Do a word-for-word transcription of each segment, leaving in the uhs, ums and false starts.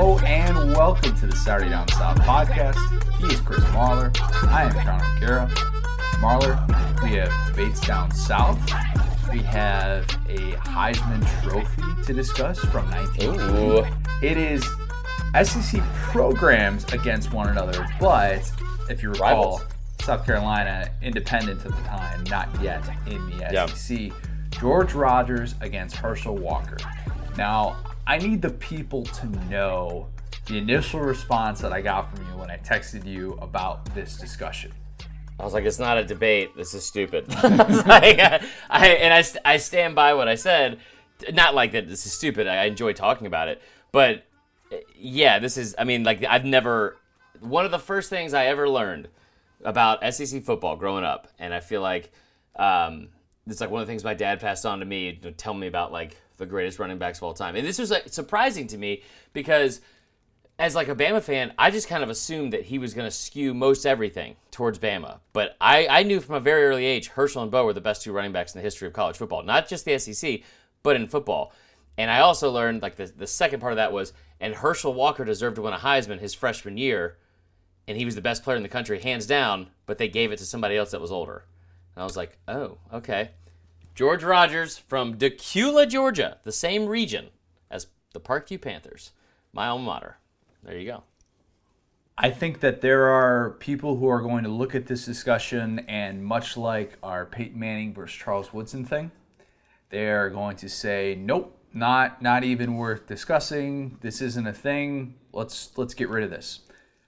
Hello and welcome to the Saturday Down South podcast. He is Chris Marler. I am Connor O'Gara. Marler, we have Bates Down South. We have a Heisman Trophy to discuss from nineteen eighty. It is S E C programs against one another, but if you recall, Rivals. South Carolina, independent at the time, not yet in the S E C. Yep. George Rogers against Herschel Walker. Now, I need the people to know the initial response that I got from you when I texted you about this discussion. I was like, it's not a debate. This is stupid. like, I, I, and I, I stand by what I said. Not like that this is stupid. I, I enjoy talking about it. But, yeah, this is, I mean, like, I've never, one of the first things I ever learned about S E C football growing up, and I feel like um, it's like one of the things my dad passed on to me to tell me about, like, the greatest running backs of all time. And this was like, surprising to me because as like a Bama fan, I just kind of assumed that he was going to skew most everything towards Bama. But I, I knew from a very early age, Herschel and Bo were the best two running backs in the history of college football, not just the S E C, but in football. And I also learned like the, the second part of that was, and Herschel Walker deserved to win a Heisman his freshman year, and he was the best player in the country, hands down, but they gave it to somebody else that was older. And I was like, oh, okay. George Rogers from Dacula, Georgia, the same region as the Parkview Panthers, my alma mater. There you go. I think that there are people who are going to look at this discussion and much like our Peyton Manning versus Charles Woodson thing, they're going to say, nope, not not even worth discussing. This isn't a thing. Let's let's get rid of this.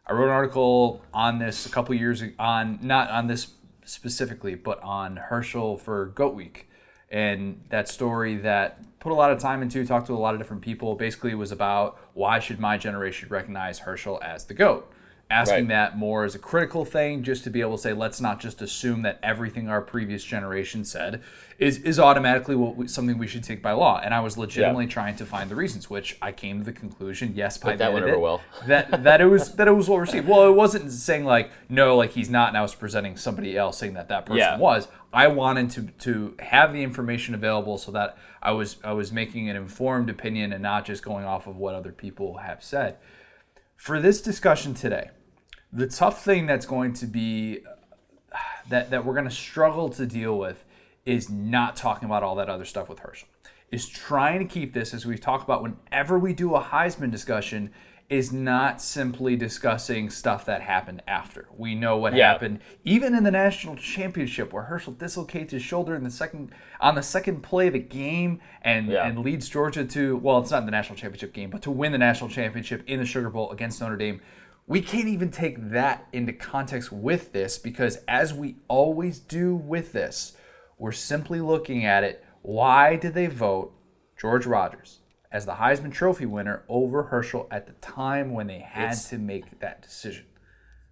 I wrote an article on this a couple years ago, on, not on this specifically, but on Herschel for Goat Week. And that story that put a lot of time into, talked to a lot of different people, basically was about why should my generation recognize Herschel as the GOAT? Asking right. that more as a critical thing, just to be able to say, let's not just assume that everything our previous generation said is is automatically what we, something we should take by law. And I was legitimately yeah. trying to find the reasons, which I came to the conclusion, yes, by the end of it, that that it was that it was well received. Well, it wasn't saying like no, like he's not, and I was presenting somebody else saying that that person yeah. was. I wanted to to have the information available so that I was I was making an informed opinion and not just going off of what other people have said. For this discussion today, the tough thing that's going to be uh, that, that we're going to struggle to deal with is not talking about all that other stuff with Herschel. Is trying to keep this, as we've talked about whenever we do a Heisman discussion, is not simply discussing stuff that happened after. We know what yeah. happened even in the national championship where Herschel dislocates his shoulder in the second on the second play of the game and, yeah. and leads Georgia to, well, it's not the national championship game, but to win the national championship in the Sugar Bowl against Notre Dame. We can't even take that into context with this because as we always do with this, we're simply looking at it. Why did they vote George Rogers as the Heisman Trophy winner over Herschel at the time when they had it's, to make that decision?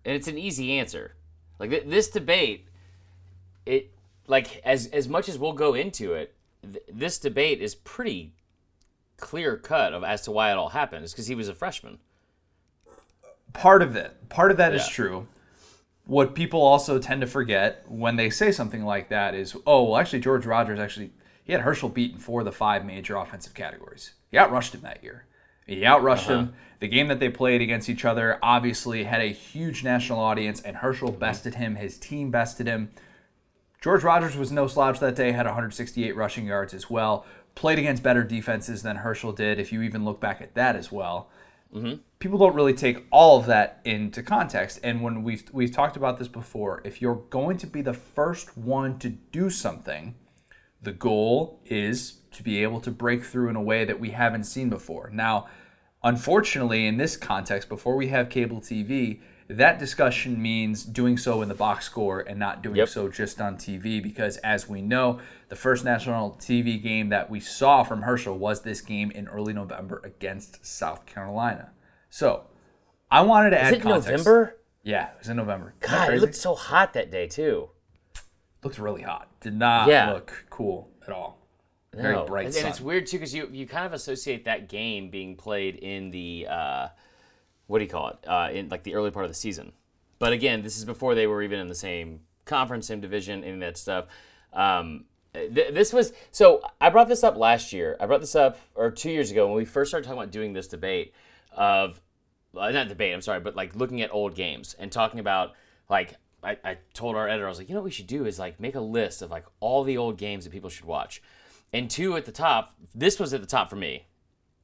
And it's an easy answer. Like th- this debate, it like as as much as we'll go into it, th- this debate is pretty clear cut of as to why it all happened. It's because he was a freshman. Part of it, part of that yeah. is true. What people also tend to forget when they say something like that is, oh, well, actually, George Rogers actually he had Herschel beaten for the five major offensive categories. He outrushed him that year. He outrushed uh-huh. him. The game that they played against each other obviously had a huge national audience, and Herschel bested him. His team bested him. George Rogers was no slouch that day. Had one hundred sixty-eight rushing yards as well. Played against better defenses than Herschel did. If you even look back at that as well. Mm-hmm. People don't really take all of that into context. And when we've, we've talked about this before, if you're going to be the first one to do something, the goal is to be able to break through in a way that we haven't seen before. Now, unfortunately, in this context, before we have cable T V, that discussion means doing so in the box score and not doing yep. so just on T V because, as we know, the first national T V game that we saw from Herschel was this game in early November against South Carolina. So, I wanted to Is add it context. November? Yeah, it was in November. God, it looked so hot that day, too. Looked really hot. Did not yeah. look cool at all. No. Very bright and, sun. And it's weird, too, because you, you kind of associate that game being played in the... Uh, what do you call it, uh, in like the early part of the season. But again, this is before they were even in the same conference, same division, any of that stuff. Um, th- this was, so I brought this up last year. I brought this up, or two years ago, when we first started talking about doing this debate. of uh, not debate, I'm sorry, but like looking at old games and talking about like I, I told our editor, I was like, you know what we should do is like make a list of like all the old games that people should watch. And two at the top, this was at the top for me,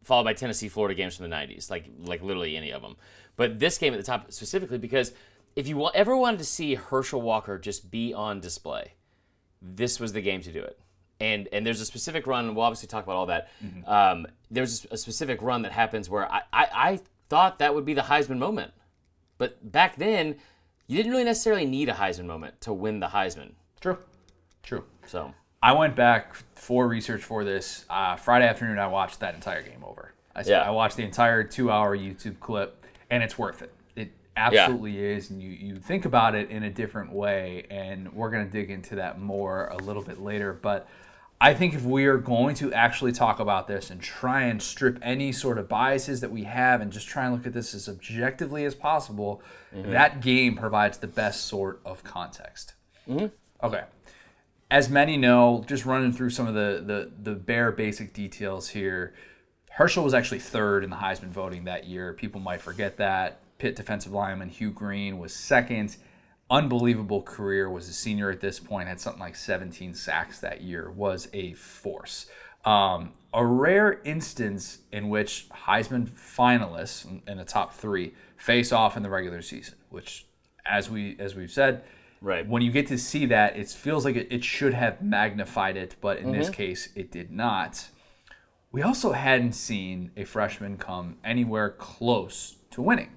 followed by Tennessee, Florida games from the nineties, like like literally any of them. But this game at the top specifically because if you ever wanted to see Herschel Walker just be on display, this was the game to do it. And and there's a specific run, and we'll obviously talk about all that. Mm-hmm. Um, there's a specific run that happens where I, I, I thought that would be the Heisman moment. But back then, you didn't really necessarily need a Heisman moment to win the Heisman. True. True. So I went back for research for this. Uh, Friday afternoon, I watched that entire game over. I, yeah. I watched the entire two-hour YouTube clip, and it's worth it. It absolutely yeah. is, and you, you think about it in a different way, and we're going to dig into that more a little bit later. But I think if we are going to actually talk about this and try and strip any sort of biases that we have and just try and look at this as objectively as possible, mm-hmm. that game provides the best sort of context. Mm-hmm. Okay. As many know, just running through some of the, the, the bare basic details here, Herschel was actually third in the Heisman voting that year. People might forget that. Pitt defensive lineman Hugh Green was second. Unbelievable career, was a senior at this point, had something like seventeen sacks that year, was a force. Um, a rare instance in which Heisman finalists in the top three face off in the regular season, which, as, we, as we've said, right. When you get to see that, it feels like it should have magnified it, but in mm-hmm. this case, it did not. We also hadn't seen a freshman come anywhere close to winning.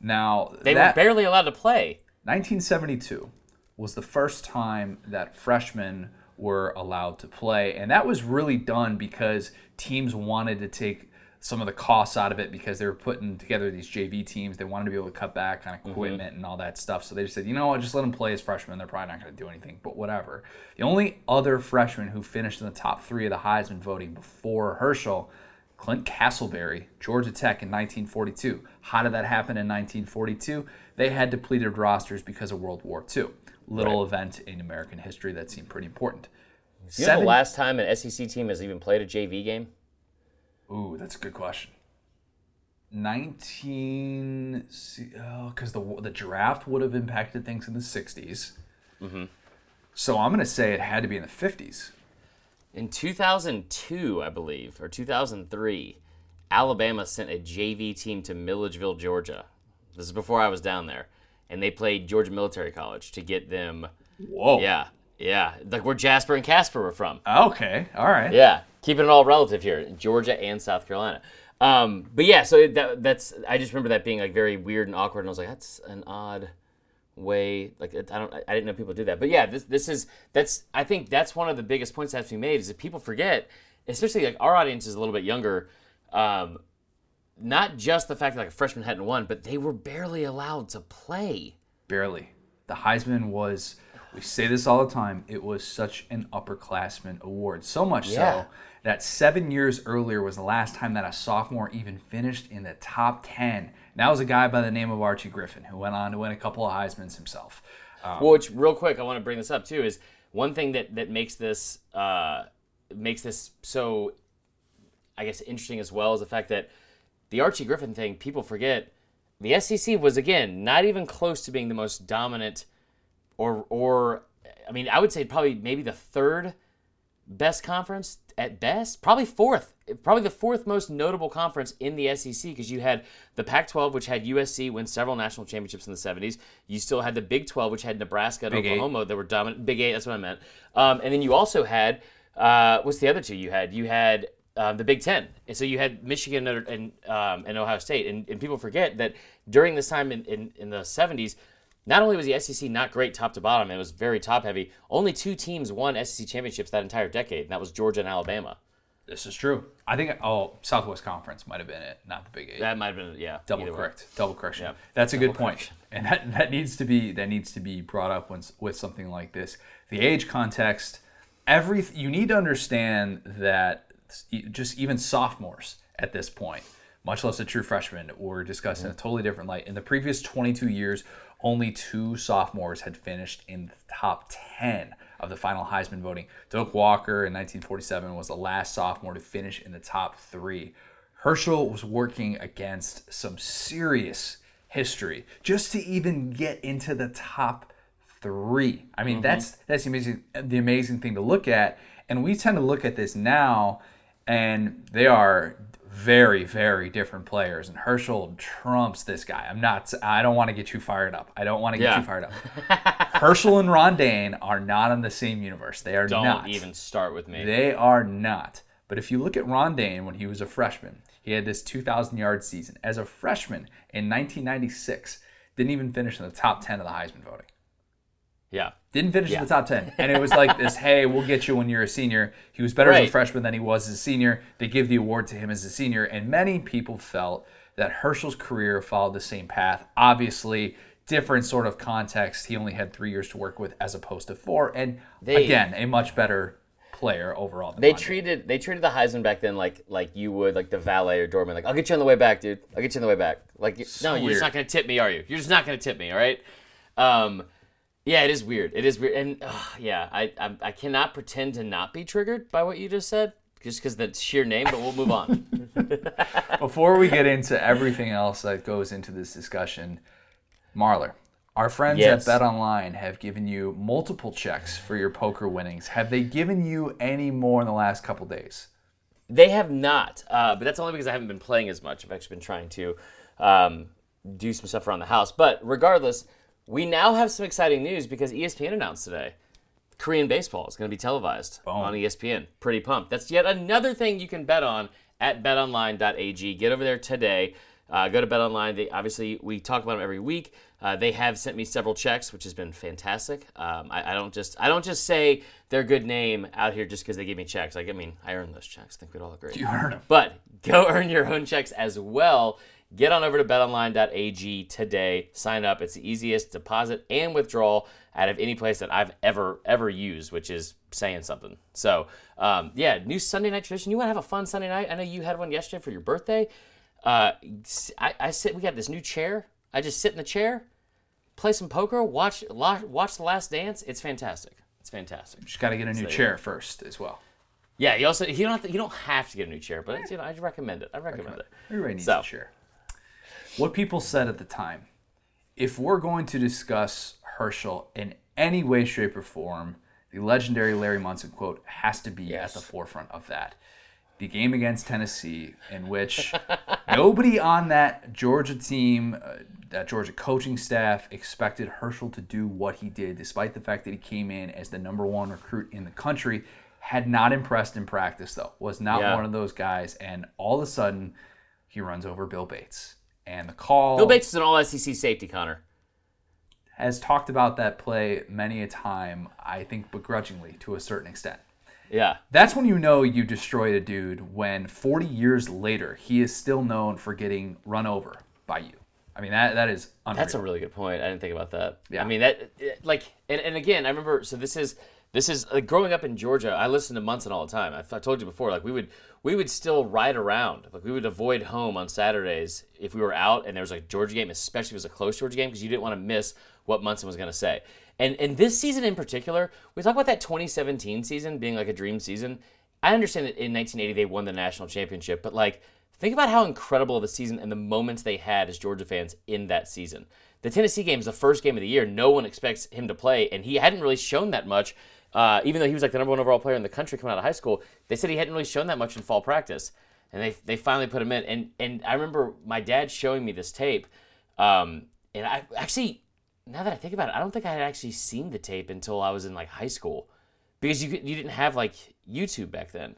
Now they that, were barely allowed to play. nineteen seventy-two was the first time that freshmen were allowed to play, and that was really done because teams wanted to take some of the costs out of it because they were putting together these J V teams. They wanted to be able to cut back on equipment mm-hmm. and all that stuff. So they just said, you know what, just let them play as freshmen. They're probably not going to do anything, but whatever. The only other freshman who finished in the top three of the Heisman voting before Herschel, Clint Castleberry, Georgia Tech in nineteen forty-two. How did that happen in nineteen forty-two? They had depleted rosters because of World War Two. Little right. event in American history that seemed pretty important. Do you Seven- know the last time an S E C team has even played a J V game? Ooh, that's a good question. nineteen, oh, because the the draft would have impacted things in the sixties. Mm-hmm. So I'm going to say it had to be in the fifties. In two thousand two, I believe, or two thousand three, Alabama sent a J V team to Milledgeville, Georgia. This is before I was down there. And they played Georgia Military College to get them. Whoa. Yeah, yeah. Like where Jasper and Casper were from. Okay, all right. Yeah. Keeping it all relative here, Georgia and South Carolina. Um, but yeah, so that, that's I just remember that being like very weird and awkward, and I was like, that's an odd way. Like I don't, I didn't know people did that. But yeah, this this is that's I think that's one of the biggest points that's been made is that people forget, especially like our audience is a little bit younger. Um, not just the fact that like a freshman hadn't won, but they were barely allowed to play. Barely, the Heisman was. We say this all the time. It was such an upperclassman award. So much yeah. so that seven years earlier was the last time that a sophomore even finished in the top ten. And that was a guy by the name of Archie Griffin, who went on to win a couple of Heismans himself. Um, well, which, real quick, I want to bring this up, too, is one thing that, that makes this uh, makes this so, I guess, interesting as well is the fact that the Archie Griffin thing, people forget, the S E C was, again, not even close to being the most dominant Or, or, I mean, I would say probably maybe the third best conference at best, probably fourth, probably the fourth most notable conference in the S E C because you had the Pac twelve, which had U S C win several national championships in the seventies. You still had the Big twelve, which had Nebraska and Big Oklahoma eight. That were dominant. Big Eight, that's what I meant. Um, and then you also had, uh, what's the other two you had? You had uh, the Big Ten. And so you had Michigan and and, um, and Ohio State. And, and people forget that during this time in, in, in the seventies, not only was the S E C not great top to bottom, it was very top-heavy. Only two teams won S E C championships that entire decade, and that was Georgia and Alabama. This is true. I think, oh, Southwest Conference might have been it, not the Big Eight. That might have been, yeah. Double correct. Way. Double correction. Yeah. That's a Double good correction. point. And that, that needs to be that needs to be brought up when, with something like this. The age context, every, you need to understand that just even sophomores at this point, much less a true freshman, were discussed mm-hmm. in a totally different light. In the previous twenty-two years, only two sophomores had finished in the top ten of the final Heisman voting. Doak Walker in nineteen forty-seven was the last sophomore to finish in the top three. Herschel was working against some serious history just to even get into the top three. I mean, mm-hmm. that's that's the amazing, the amazing thing to look at. And we tend to look at this now, and they are very, very different players. And Herschel trumps this guy. I'm not. I don't want to get you fired up. I don't want to get yeah. you fired up. Herschel and Ron Dane are not in the same universe. They are don't not. Don't even start with me. They are not. But if you look at Ron Dane when he was a freshman, he had this two thousand yard season. As a freshman in nineteen ninety-six, didn't even finish in the top ten of the Heisman voting. Yeah. Didn't finish yeah. in the top ten. And it was like this, hey, we'll get you when you're a senior. He was better right. as a freshman than he was as a senior. They give the award to him as a senior. And many people felt that Herschel's career followed the same path. Obviously, different sort of context. He only had three years to work with as opposed to four. And they, again, a much better player overall. They treated they treated the Heisman back then like like you would like the valet or doorman. Like, I'll get you on the way back, dude. I'll get you on the way back. Like, so no, you're weird. Just not going to tip me, are you? You're just not going to tip me, all right? Um, yeah, it is weird. It is weird. And uh, yeah, I, I I cannot pretend to not be triggered by what you just said just because the sheer name, but we'll move on. Before we get into everything else that goes into this discussion, Marler, our friends yes. at BetOnline have given you multiple checks for your poker winnings. Have they given you any more in the last couple days? They have not, uh, but that's only because I haven't been playing as much. I've actually been trying to um, do some stuff around the house. But regardless, we now have some exciting news because E S P N announced today Korean baseball is going to be televised Boom. On E S P N. Pretty pumped. That's yet another thing you can bet on at bet online dot a g. Get over there today. Uh, go to BetOnline. They, obviously, we talk about them every week. Uh, they have sent me several checks, which has been fantastic. Um, I, I don't just I don't just say their good name out here just because they give me checks. Like, I mean, I earn those checks. I think we'd all agree. You earn them. But go earn your own checks as well. Get on over to bet online dot a g today. Sign up. It's the easiest deposit and withdrawal out of any place that I've ever, ever used, which is saying something. So, um, yeah, new Sunday night tradition. You want to have a fun Sunday night? I know you had one yesterday for your birthday. Uh, I, I sit. We got this new chair. I just sit in the chair, play some poker, watch watch The Last Dance. It's fantastic. It's fantastic. Just got to get a new so, chair yeah. first as well. Yeah. You also you don't have to, you don't have to get a new chair, but it's, you know, I recommend it. I recommend okay. it. Everybody needs so. a chair. What people said at the time, if we're going to discuss Herschel in any way, shape, or form, the legendary Larry Munson quote has to be yes. at the forefront of that. The game against Tennessee, in which nobody on that Georgia team, uh, that Georgia coaching staff, expected Herschel to do what he did, despite the fact that he came in as the number one recruit in the country. Had not impressed in practice, though. Was not yeah. one of those guys. And all of a sudden, he runs over Bill Bates. And the call... Bill Bates is an all S E C safety, Connor. Has talked about that play many a time, I think begrudgingly, to a certain extent. Yeah. That's when you know you destroyed a dude when forty years later he is still known for getting run over by you. I mean, that that is unreal. That's a really good point. I didn't think about that. Yeah. I mean, that like and, and again, I remember so this is this is like growing up in Georgia, I listened to Munson all the time. I, I told you before, like we would we would still ride around. Like we would avoid home on Saturdays if we were out and there was like a Georgia game, especially if it was a close Georgia game, because you didn't want to miss what Munson was going to say. And and this season in particular, we talk about that twenty seventeen season being like a dream season. I understand that in nineteen eighty they won the national championship, but like think about how incredible of a season and the moments they had as Georgia fans in that season. The Tennessee game is the first game of the year. No one expects him to play, and he hadn't really shown that much. Uh, even though he was like the number one overall player in the country coming out of high school, they said he hadn't really shown that much in fall practice, and they they finally put him in. And and I remember my dad showing me this tape, um, and I actually. Now that I think about it, I don't think I had actually seen the tape until I was in like high school, because you you didn't have like YouTube back then,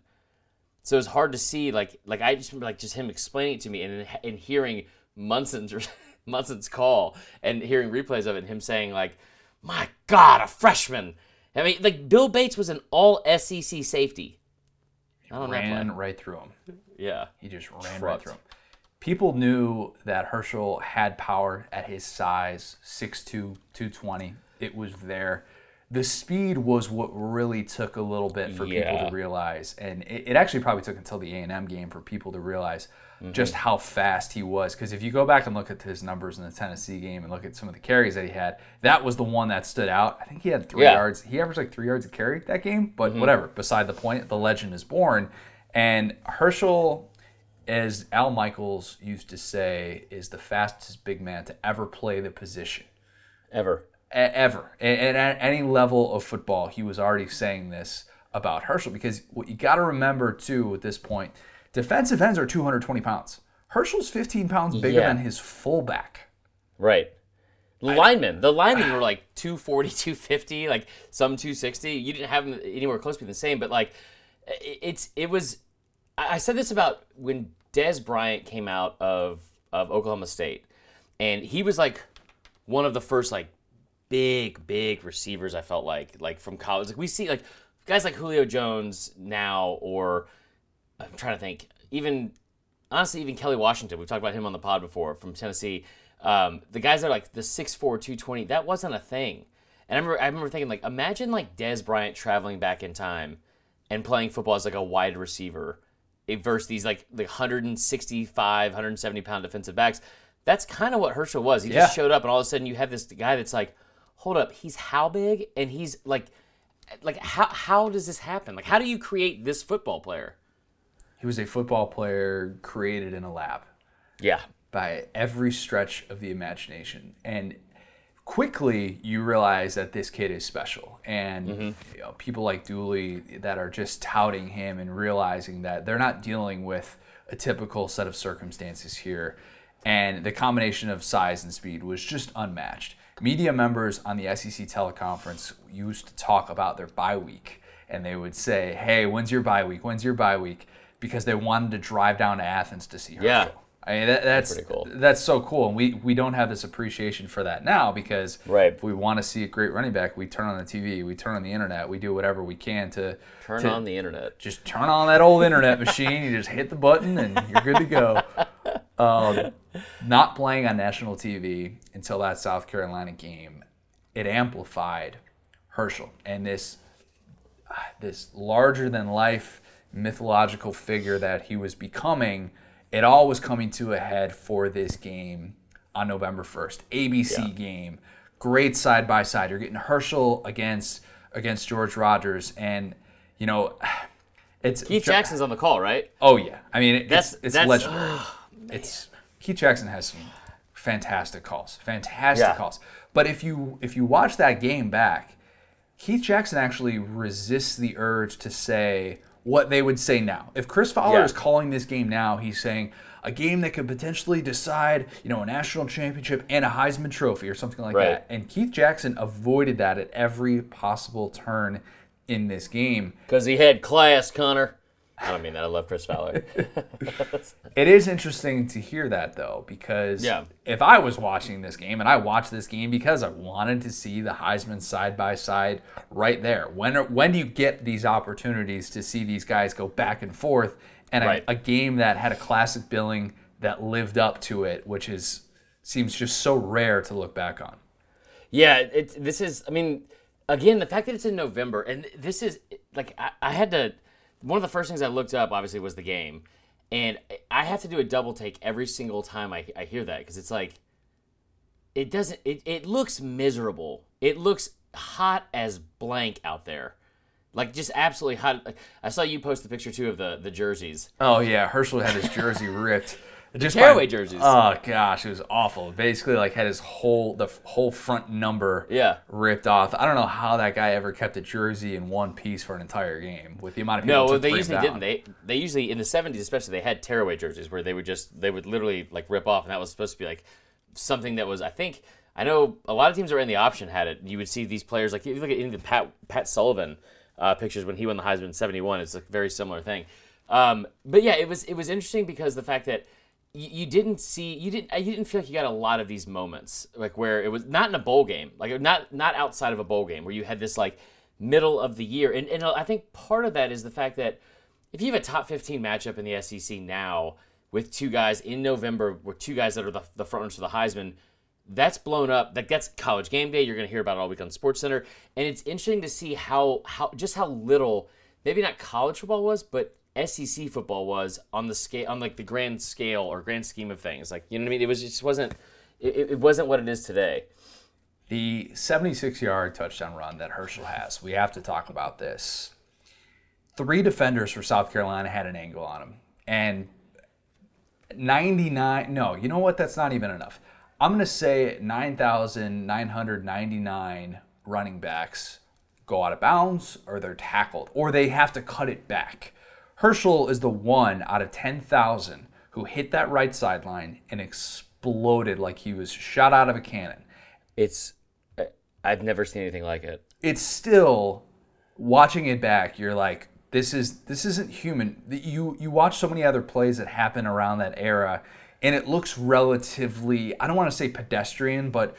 so it was hard to see like like I just remember like just him explaining it to me and and hearing Munson's Munson's call and hearing replays of it and him saying like, my God, a freshman. I mean, like Bill Bates was an all S E C safety. He I ran right through him. Yeah, he just ran Trucked. right through him. People knew that Herschel had power at his size, six two, two twenty. It was there. The speed was what really took a little bit for yeah. people to realize. And it, it actually probably took until the A and M game for people to realize mm-hmm. just how fast he was. Because if you go back and look at his numbers in the Tennessee game and look at some of the carries that he had, that was the one that stood out. I think he had three yeah. yards. He averaged like three yards a carry that game. But mm-hmm. whatever, beside the point, the legend is born. And Herschel... as Al Michaels used to say, is the fastest big man to ever play the position. Ever. E- ever. And at any level of football, he was already saying this about Herschel, because what you got to remember, too, at this point, defensive ends are two hundred twenty pounds. Herschel's fifteen pounds bigger yeah. than his fullback. Right. The linemen. The linemen were like two forty, two fifty, like some two sixty. You didn't have them anywhere close to the same, but like it's it was... I said this about when Des Bryant came out of, of Oklahoma State, and he was like one of the first like big, big receivers I felt like, like from college. Like we see like guys like Julio Jones now, or I'm trying to think, even honestly, even Kelly Washington. We've talked about him on the pod before from Tennessee. Um, the guys that are like the six four, two twenty, that wasn't a thing. And I remember, I remember thinking like, imagine like Des Bryant traveling back in time and playing football as like a wide receiver versus these like the one sixty-five, one seventy pound defensive backs. That's kind of what Herschel was. He yeah. just showed up, and all of a sudden you have this guy that's like, hold up, he's how big? And he's like, like how how does this happen? Like, how do you create this football player? He was a football player created in a lab. Yeah. By every stretch of the imagination. And quickly you realize that this kid is special, and mm-hmm. you know, people like Dooley that are just touting him and realizing that they're not dealing with a typical set of circumstances here, and the combination of size and speed was just unmatched. Media members on the S E C teleconference used to talk about their bye week, and they would say, hey, when's your bye week? When's your bye week? Because they wanted to drive down to Athens to see her yeah. show. I mean, that, that's that's, cool. that's so cool, and we, we don't have this appreciation for that now, because right. if we want to see a great running back, we turn on the T V, we turn on the internet, we do whatever we can to turn to, on the internet. Just turn on that old internet machine. You just hit the button, and you're good to go. Um, not playing on national T V until that South Carolina game, it amplified Herschel and this uh, this larger than life mythological figure that he was becoming. It all was coming to a head for this game on November first. A B C yeah. game, great side by side. You're getting Herschel against against George Rogers, and you know, it's Keith jo- Jackson's on the call, right? Oh yeah, I mean it, that's, it's it's that's, legendary. Oh, it's Keith Jackson has some fantastic calls, fantastic yeah. calls. But if you if you watch that game back, Keith Jackson actually resists the urge to say what they would say now. If Chris Fowler yeah. is calling this game now, he's saying a game that could potentially decide, you know, a national championship and a Heisman Trophy or something like right. that. And Keith Jackson avoided that at every possible turn in this game. Because he had class, Connor. I don't mean that. I love Chris Fowler. It is interesting to hear that, though, because yeah. if I was watching this game, and I watched this game because I wanted to see the Heisman side-by-side right there. When are, when do you get these opportunities to see these guys go back and forth? And right. a, a game that had a classic billing that lived up to it, which is seems just so rare to look back on. Yeah, it's, this is, I mean, again, the fact that it's in November, and this is, like, I, I had to... One of the first things I looked up, obviously, was the game. And I have to do a double take every single time I, I hear that, because it's like, it doesn't, it, it looks miserable. It looks hot as blank out there. Like, just absolutely hot. I saw you post the picture, too, of the, the jerseys. Oh, yeah. Herschel had his jersey ripped. Just tearaway jerseys. Oh, gosh. It was awful. Basically, like, had his whole, the whole front number yeah. ripped off. I don't know how that guy ever kept a jersey in one piece for an entire game with the amount of people. No, they usually didn't. They they usually, in the seventies especially, they had tearaway jerseys where they would just, they would literally, like, rip off. And that was supposed to be, like, something that was, I think, I know a lot of teams that were in the option had it. You would see these players, like, if you look at any of the Pat, Pat Sullivan uh, pictures when he won the Heisman in seventy-one, it's a very similar thing. Um, but, yeah, it was it was interesting because the fact that you didn't see, you didn't, you didn't feel like you got a lot of these moments, like where it was not in a bowl game, like not, not outside of a bowl game, where you had this like middle of the year, and and I think part of that is the fact that if you have a top fifteen matchup in the S E C now with two guys in November, with two guys that are the the front runners for the Heisman, that's blown up. That gets College Game Day. You're going to hear about it all week on SportsCenter, and it's interesting to see how how just how little, maybe not college football was, but S E C football was on the scale, on like the grand scale or grand scheme of things. Like, you know what I mean? It was it just wasn't it, it wasn't what it is today. The seventy-six yard touchdown run that Herschel has, we have to talk about this. Three defenders for South Carolina had an angle on him, and ninety-nine, no, you know what? That's not even enough. I'm going to say nine thousand nine hundred ninety-nine running backs go out of bounds, or they're tackled, or they have to cut it back. Herschel is the one out of ten thousand who hit that right sideline and exploded like he was shot out of a cannon. It's, I've never seen anything like it. It's still, watching it back, you're like, this is this isn't human. You you watch so many other plays that happen around that era, and it looks relatively, I don't want to say pedestrian, but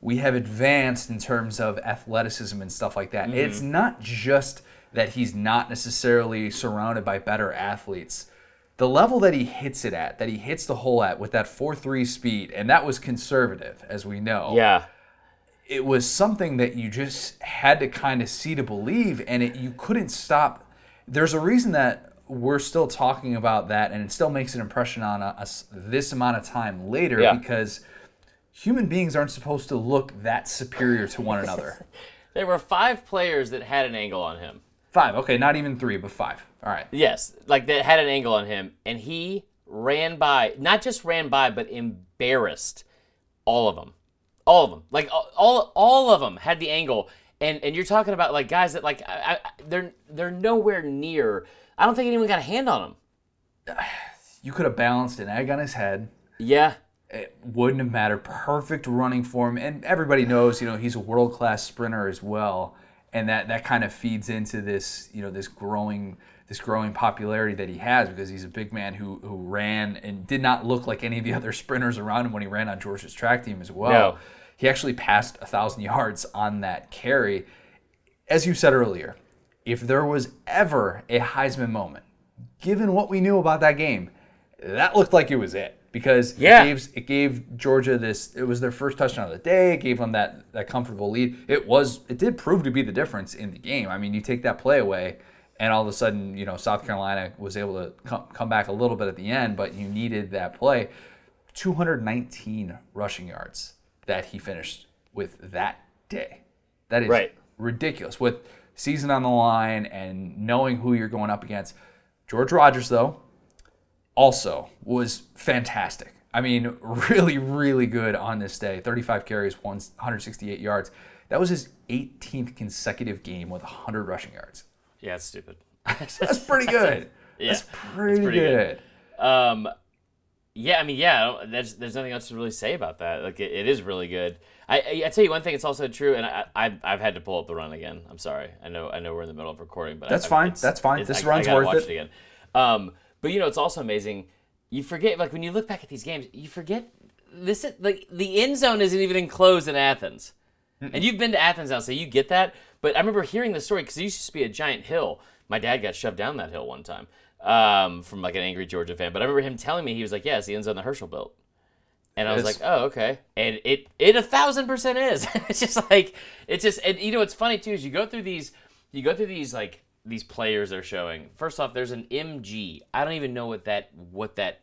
we have advanced in terms of athleticism and stuff like that. Mm-hmm. It's not just that he's not necessarily surrounded by better athletes. The level that he hits it at, that he hits the hole at with that four three speed, and that was conservative, as we know. Yeah. It was something that you just had to kind of see to believe, and it, you couldn't stop. There's a reason that we're still talking about that, and it still makes an impression on us this amount of time later, yeah. because human beings aren't supposed to look that superior to one another. There were five players that had an angle on him. Five, okay, not even three, but five. All right. Yes, like that had an angle on him, and he ran by, not just ran by, but embarrassed all of them. All of them. Like, all all of them had the angle. And and you're talking about, like, guys that, like, I, I, they're they're nowhere near. I don't think anyone got a hand on him. You could have balanced an egg on his head. Yeah. It wouldn't have mattered. Perfect running form. And everybody knows, you know, he's a world-class sprinter as well. And that, that kind of feeds into this, you know, this growing this growing popularity that he has, because he's a big man who who ran and did not look like any of the other sprinters around him when he ran on George's track team as well. No. He actually passed one thousand yards on that carry. As you said earlier, if there was ever a Heisman moment, given what we knew about that game, that looked like it was it. Because yeah. it, gave, it gave Georgia this, it was their first touchdown of the day, it gave them that, that comfortable lead. It was, it did prove to be the difference in the game. I mean, you take that play away, and all of a sudden, you know, South Carolina was able to come, come back a little bit at the end, but you needed that play. two hundred nineteen rushing yards that he finished with that day. That is right. ridiculous. With season on the line and knowing who you're going up against. George Rogers, though, also was fantastic. I mean, really, really good on this day. thirty-five carries, one hundred sixty-eight yards. That was his eighteenth consecutive game with one hundred rushing yards. Yeah, that's stupid. That's pretty good. yeah, that's pretty, that's pretty good. good. Um, yeah, I mean, yeah, I there's there's nothing else to really say about that. Like, it, it is really good. I, I I tell you one thing, it's also true, and I, I I've had to pull up the run again. I'm sorry. I know I know we're in the middle of recording, but that's I, I mean, fine. That's fine. This I, run's I worth watch it. it again. Um, But, you know, it's also amazing. You forget, like, when you look back at these games, you forget this is, like, the end zone isn't even enclosed in Athens. Mm-hmm. And you've been to Athens now, so you get that. But I remember hearing the story, because it used to be a giant hill. My dad got shoved down that hill one time um, from, like, an angry Georgia fan. But I remember him telling me, he was like, yeah, it's the end zone that Herschel built. And I was it's, like, oh, okay. And it it a thousand percent is. It's just like, it's just, and you know, what's funny, too, is you go through these, you go through these, like, these players are showing. First off, there's an M G. I don't even know what that what that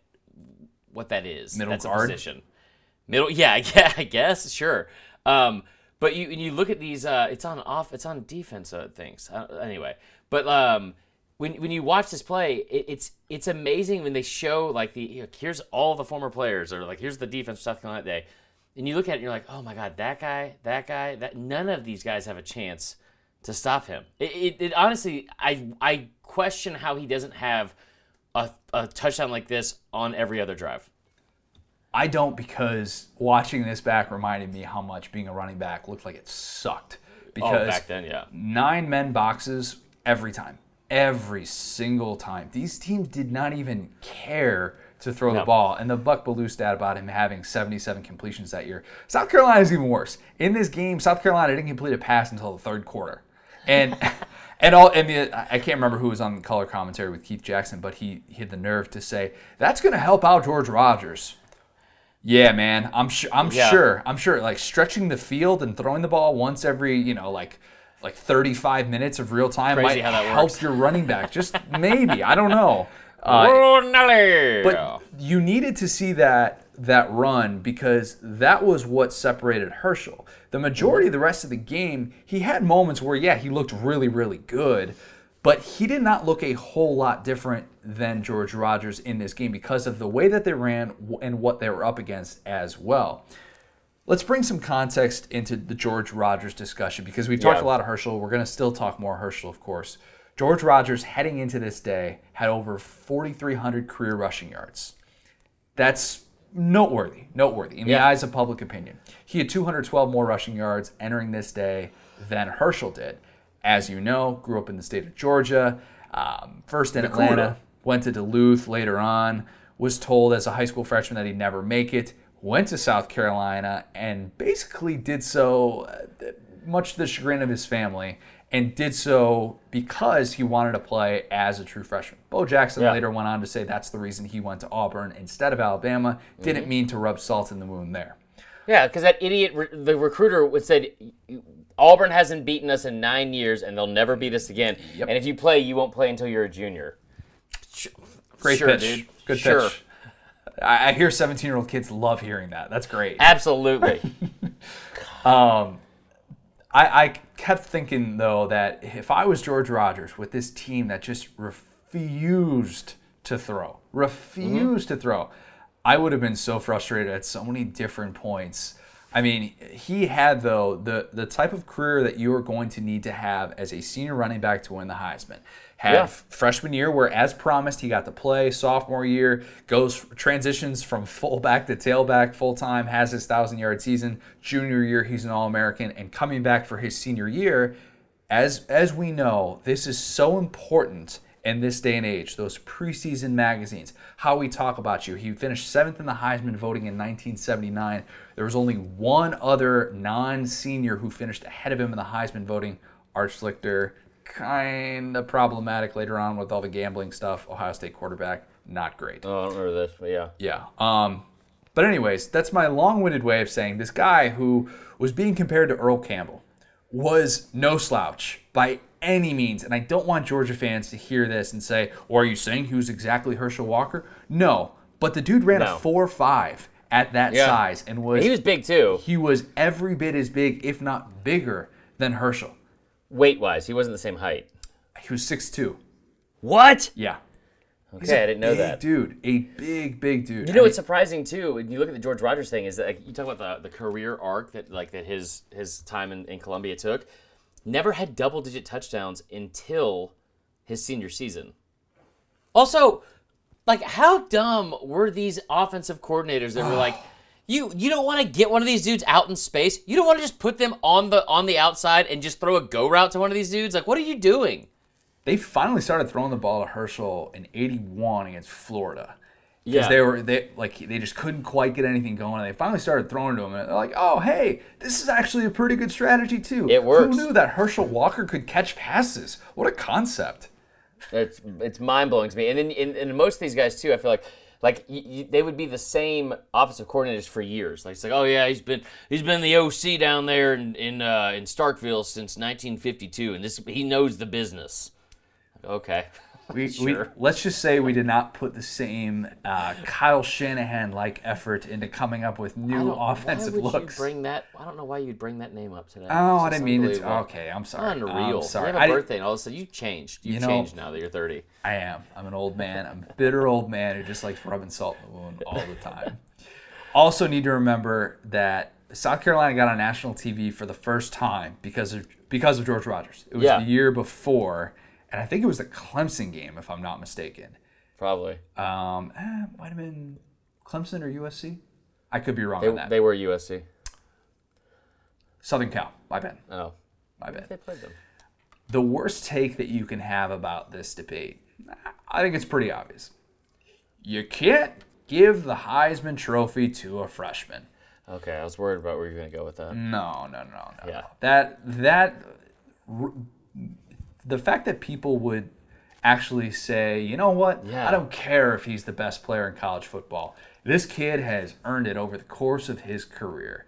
what that is. Middle That's guard? A position. Middle, yeah, yeah, I guess, sure. Um, but you and you look at these. Uh, it's on off. It's on defense. Uh, things uh, anyway. But um, when when you watch this play, it, it's it's amazing when they show, like, the you know, here's all the former players, or like here's the defense for South Carolina that day, and you look at it and you're like, oh my god, that guy, that guy, that none of these guys have a chance to stop him. It, it, it honestly, I I question how he doesn't have a, a touchdown like this on every other drive. I don't, because watching this back reminded me how much being a running back looked like it sucked. Because oh, back then, yeah. Nine men boxes every time. Every single time. These teams did not even care to throw no. the ball. And the Buck Belue stat about him having seventy-seven completions that year. South Carolina is even worse. In this game, South Carolina didn't complete a pass until the third quarter. And and all and the, I can't remember who was on the color commentary with Keith Jackson, but he, he had the nerve to say that's going to help out George Rogers. Yeah, man, I'm sure. Sh- I'm yeah. sure. I'm sure. Like, stretching the field and throwing the ball once every, you know, like like thirty-five minutes of real time Crazy might help works. your running back. Just maybe. I don't know. Uh, oh, but you needed to see that that run, because that was what separated Herschel. The majority of the rest of the game, he had moments where, yeah, he looked really, really good, But he did not look a whole lot different than George Rogers in this game because of the way that they ran and what they were up against as well. Let's bring some context into the George Rogers discussion because we talked yeah. a lot of Herschel. We're going to still talk more Herschel, of course. George Rogers, heading into this day, had over four thousand three hundred career rushing yards. That's noteworthy, noteworthy in yeah. the eyes of public opinion. He had two hundred twelve more rushing yards entering this day than Herschel did. As you know, grew up in the state of Georgia, um, first in Dakota. Atlanta, went to Duluth later on, was told as a high school freshman that he'd never make it, went to South Carolina, and basically did so, uh, much to the chagrin of his family, and did so because he wanted to play as a true freshman. Bo Jackson yeah. later went on to say that's the reason he went to Auburn instead of Alabama. Mm-hmm. Didn't mean to rub salt in the wound there. Yeah, because that idiot, re- the recruiter would said, Auburn hasn't beaten us in nine years, and they'll never beat us again. Yep. And if you play, you won't play until you're a junior. Great sure, pitch. Dude. Good sure. pitch. I-, I hear seventeen-year-old kids love hearing that. That's great. Absolutely. um, I, I kept thinking, though, that if I was George Rogers with this team that just refused to throw, refused mm-hmm. to throw, I would have been so frustrated at so many different points. I mean, he had, though, the, the type of career that you are going to need to have as a senior running back to win the Heisman. Had yeah. freshman year where, as promised, he got to play. Sophomore year, goes transitions from fullback to tailback full-time, has his one thousand-yard season. Junior year, he's an All-American. And coming back for his senior year, as as we know, this is so important in this day and age, those preseason magazines, how we talk about you. He finished seventh in the Heisman voting in nineteen seventy-nine. There was only one other non-senior who finished ahead of him in the Heisman voting, Arch Lichter, kind of problematic later on with all the gambling stuff. Ohio State quarterback, not great. Oh, I don't remember this, but yeah. Yeah. Um, but anyways, that's my long-winded way of saying this guy who was being compared to Earl Campbell was no slouch by any means, and I don't want Georgia fans to hear this and say, well, are you saying he was exactly Herschel Walker? No, but the dude ran no. a four five at that yeah. size and was... He was big, too. He was every bit as big, if not bigger, than Herschel. Weight-wise, he wasn't the same height. He was six two. What? Yeah. Okay, I didn't know that. Dude, a big, big dude. You know what's surprising too, when you look at the George Rogers thing, is that like, you talk about the, the career arc that like that his his time in, in Columbia took. Never had double-digit touchdowns until his senior season. Also, like, how dumb were these offensive coordinators that were like, you you don't want to get one of these dudes out in space. You don't want to just put them on the on the outside and just throw a go route to one of these dudes. Like, what are you doing? They finally started throwing the ball to Herschel in eighty-one against Florida. Because yeah. they were they like they just couldn't quite get anything going, and they finally started throwing to him. And they're like, "Oh, hey, this is actually a pretty good strategy too. It works." Who knew that Herschel Walker could catch passes? What a concept! It's it's mind blowing to me. And then in, in most of these guys too, I feel like like you, you, they would be the same offensive coordinators for years. Like it's like, oh yeah, he's been he's been the O C down there in in, uh, in Starkville since nineteen fifty-two, and this he knows the business. Okay. We, sure. we, let's just say we did not put the same uh, Kyle Shanahan-like effort into coming up with new offensive why would looks. You bring that, I don't know why you'd bring that name up today. Oh, I didn't mean it. Okay, I'm sorry. Unreal. I'm sorry. You had a birthday, and all of a sudden you changed. You've you know, changed now that you're thirty. I am. I'm an old man. I'm a bitter old man who just likes rubbing salt in the wound all the time. Also need to remember that South Carolina got on national T V for the first time because of, because of George Rogers. It was yeah. the year before. And I think it was the Clemson game, if I'm not mistaken. Probably. Um, eh, might have been Clemson or U S C. I could be wrong they, on that. They were U S C. Southern Cal. My bad. Oh. My bad. They played them. The worst take that you can have about this debate, I think it's pretty obvious. You can't give the Heisman Trophy to a freshman. Okay, I was worried about where you were going to go with that. No, no, no, no. Yeah. That... that r- The fact that people would actually say, you know what, yeah. I don't care if he's the best player in college football. This kid has earned it over the course of his career.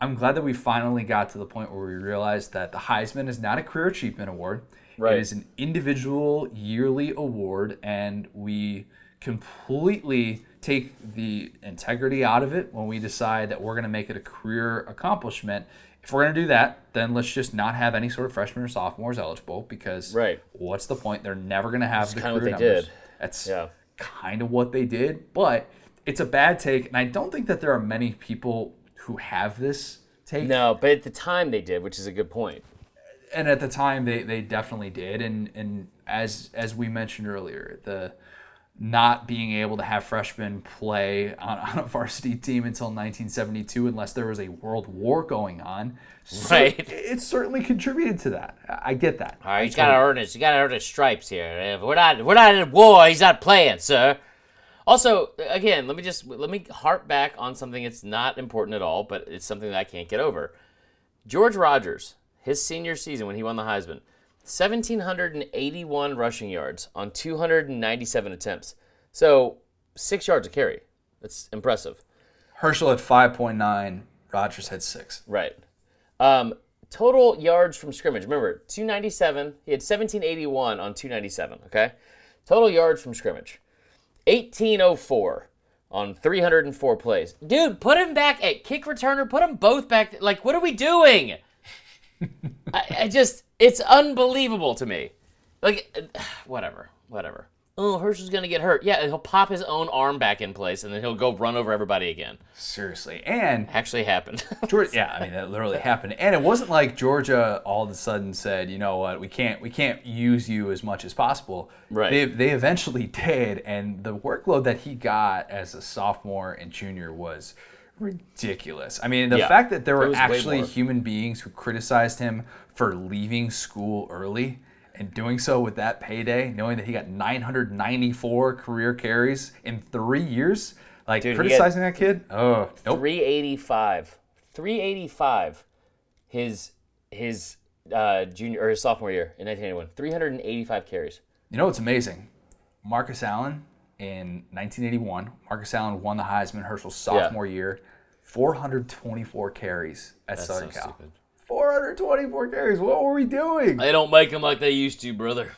I'm glad that we finally got to the point where we realized that the Heisman is not a career achievement award. Right. It is an individual yearly award, and we completely take the integrity out of it when we decide that we're going to make it a career accomplishment. if we're going to do that, then let's just not have any sort of freshmen or sophomores eligible, because right. what's the point? They're never going to have That's the career numbers. Did. That's yeah. kind of what they did, but it's a bad take, and I don't think that there are many people who have this take. No, but at the time they did, which is a good point. And at the time, they, they definitely did, and and as as we mentioned earlier, the not being able to have freshmen play on, on a varsity team until nineteen seventy-two, unless there was a world war going on, right? So it certainly contributed to that. I get that. All right, he's got to earn his, you got to earn his stripes here. If we're not we're not in war, he's not playing, sir. Also, again, let me just let me harp back on something that's not important at all, but it's something that I can't get over. George Rogers. His senior season when he won the Heisman, one thousand seven hundred eighty-one rushing yards on two hundred ninety-seven attempts. So, six yards a carry. That's impressive. Herschel had five point nine. Rogers had six. Right. Um, total yards from scrimmage. Remember, two ninety-seven. He had one thousand seven hundred eighty-one on two ninety-seven, okay? Total yards from scrimmage. eighteen oh four on three hundred four plays. Dude, put him back at kick returner. Put them both back. Like, what are we doing? I, I just, it's unbelievable to me. Like, whatever, whatever. Oh, Herschel's going to get hurt. Yeah, he'll pop his own arm back in place, and then he'll go run over everybody again. Seriously. And actually happened. Georgia, yeah, I mean, that literally happened. And it wasn't like Georgia all of a sudden said, you know what, we can't we can't use you as much as possible. Right. They, they eventually did, and the workload that he got as a sophomore and junior was ridiculous. I mean, the yeah, fact that there were actually human beings who criticized him for leaving school early and doing so with that payday, knowing that he got nine hundred ninety-four career carries in three years, like Dude, criticizing that kid? Oh, nope. three eighty-five. three eighty-five his his uh, junior or his sophomore year in nineteen eighty-one. three hundred eighty-five carries. You know what's amazing? Marcus Allen in nineteen eighty-one, Marcus Allen won the Heisman, Herschel's sophomore yeah. year. four hundred twenty-four carries at That's Southern so Cal. Stupid. four hundred twenty-four carries. What were we doing? They don't make them like they used to, brother.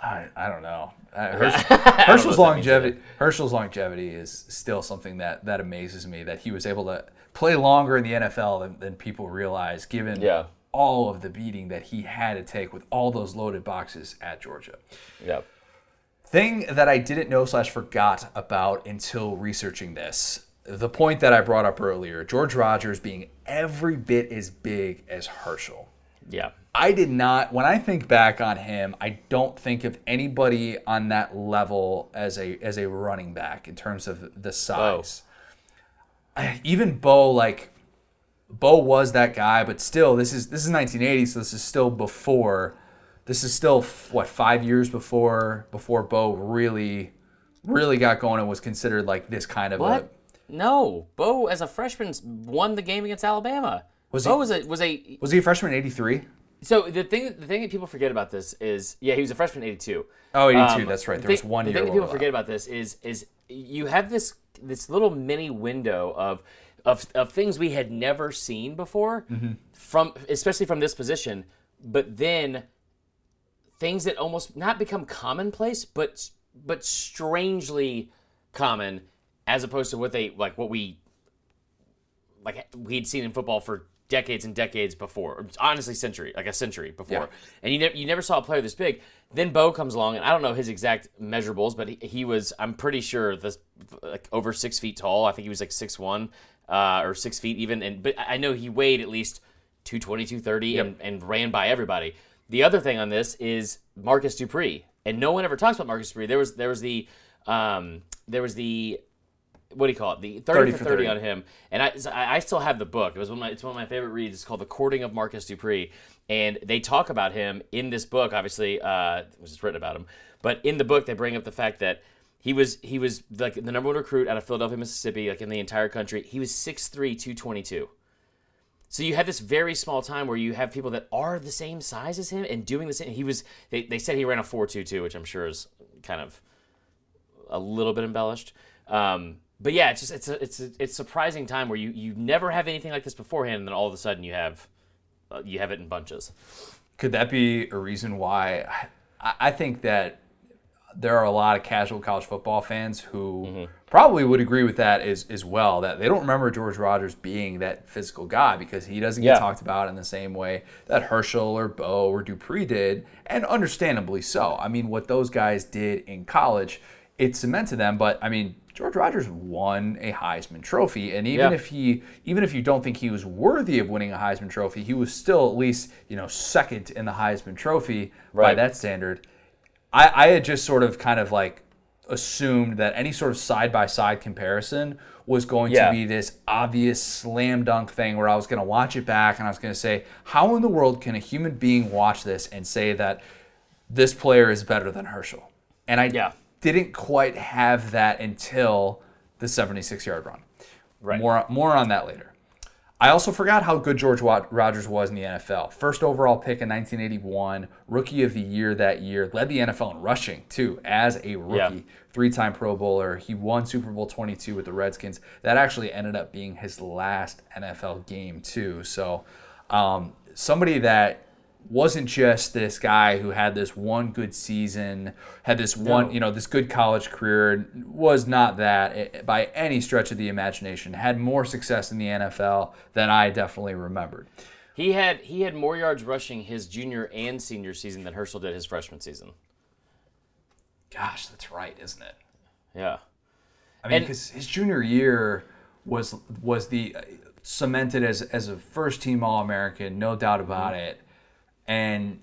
I I don't know. Uh, Herschel, Herschel's don't know longevity. Means, Herschel's longevity is still something that, that amazes me. That he was able to play longer in the N F L than, than people realize, given yeah. all of the beating that he had to take with all those loaded boxes at Georgia. Yep. Thing that I didn't know slash forgot about until researching this. The point that I brought up earlier, George Rogers being every bit as big as Herschel. Yeah. I did not, when I think back on him, I don't think of anybody on that level as a as a running back in terms of the size. I, even Bo, like, Bo was that guy, but still, this is this is nineteen eighty, so this is still before, this is still, what, five years before before Bo really, really got going and was considered, like, this kind of what? a... No, Bo as a freshman won the game against Alabama. Was Bo he, was a was a was he a freshman in eighty-three? So the thing the thing that people forget about this is yeah he was a freshman in eighty-two. Oh, eighty-two, um, that's right. There was one year. The thing that people forget about this is is you have this this little mini window of of of things we had never seen before, mm-hmm. from especially from this position, but then things that almost not become commonplace, but but strangely common. As opposed to what they like, what we like, we'd seen in football for decades and decades before. Honestly, century like a century before, yeah. and you never you never saw a player this big. Then Bo comes along, and I don't know his exact measurables, but he, he was I'm pretty sure this like over six feet tall. I think he was like six one uh, or six feet even, and but I know he weighed at least two twenty two thirty yep. and and ran by everybody. The other thing on this is Marcus Dupree, and no one ever talks about Marcus Dupree. There was there was the um, there was the What do you call it? The thirty, thirty for thirty on him, and I I still have the book. It was one of my, it's one of my favorite reads. It's called The Courting of Marcus Dupree, and they talk about him in this book. Obviously, uh, it was just written about him, but in the book they bring up the fact that he was he was like the number one recruit out of Philadelphia, Mississippi, like in the entire country. He was six three, two twenty-two. So you have this very small time where you have people that are the same size as him and doing the same. He was they they said he ran a four two two, which I'm sure is kind of a little bit embellished. Um, But yeah, it's just it's a, it's a, it's surprising time where you, you never have anything like this beforehand, and then all of a sudden you have uh, you have it in bunches. Could that be a reason why I, I think that there are a lot of casual college football fans who mm-hmm. probably would agree with that as, as well, that they don't remember George Rogers being that physical guy because he doesn't get yeah. talked about in the same way that Herschel or Bo or Dupree did, and understandably so. I mean, what those guys did in college, it cemented them, but, I mean, George Rogers won a Heisman Trophy, and even yeah. if he, even if you don't think he was worthy of winning a Heisman Trophy, he was still at least, you know, second in the Heisman Trophy right. by that standard. I, I had just sort of kind of like assumed that any sort of side-by-side comparison was going yeah. to be this obvious slam dunk thing where I was going to watch it back and I was going to say, how in the world can a human being watch this and say that this player is better than Herschel? And I... Yeah. didn't quite have that until the seventy-six-yard run. Right. More, more on that later. I also forgot how good George Rogers was in the N F L. First overall pick in nineteen eighty-one, Rookie of the Year that year, led the N F L in rushing, too, as a rookie. Yeah. Three-time Pro Bowler. He won Super Bowl twenty-two with the Redskins. That actually ended up being his last N F L game, too. So um, somebody that wasn't just this guy who had this one good season, had this one, no. you know, this good college career, was not that it, by any stretch of the imagination, had more success in the N F L than I definitely remembered. He had he had more yards rushing his junior and senior season than Herschel did his freshman season. Gosh, that's right, isn't it? Yeah. I mean, because his junior year was was the uh, cemented as, as a first-team All-American, no doubt about mm-hmm. it. And,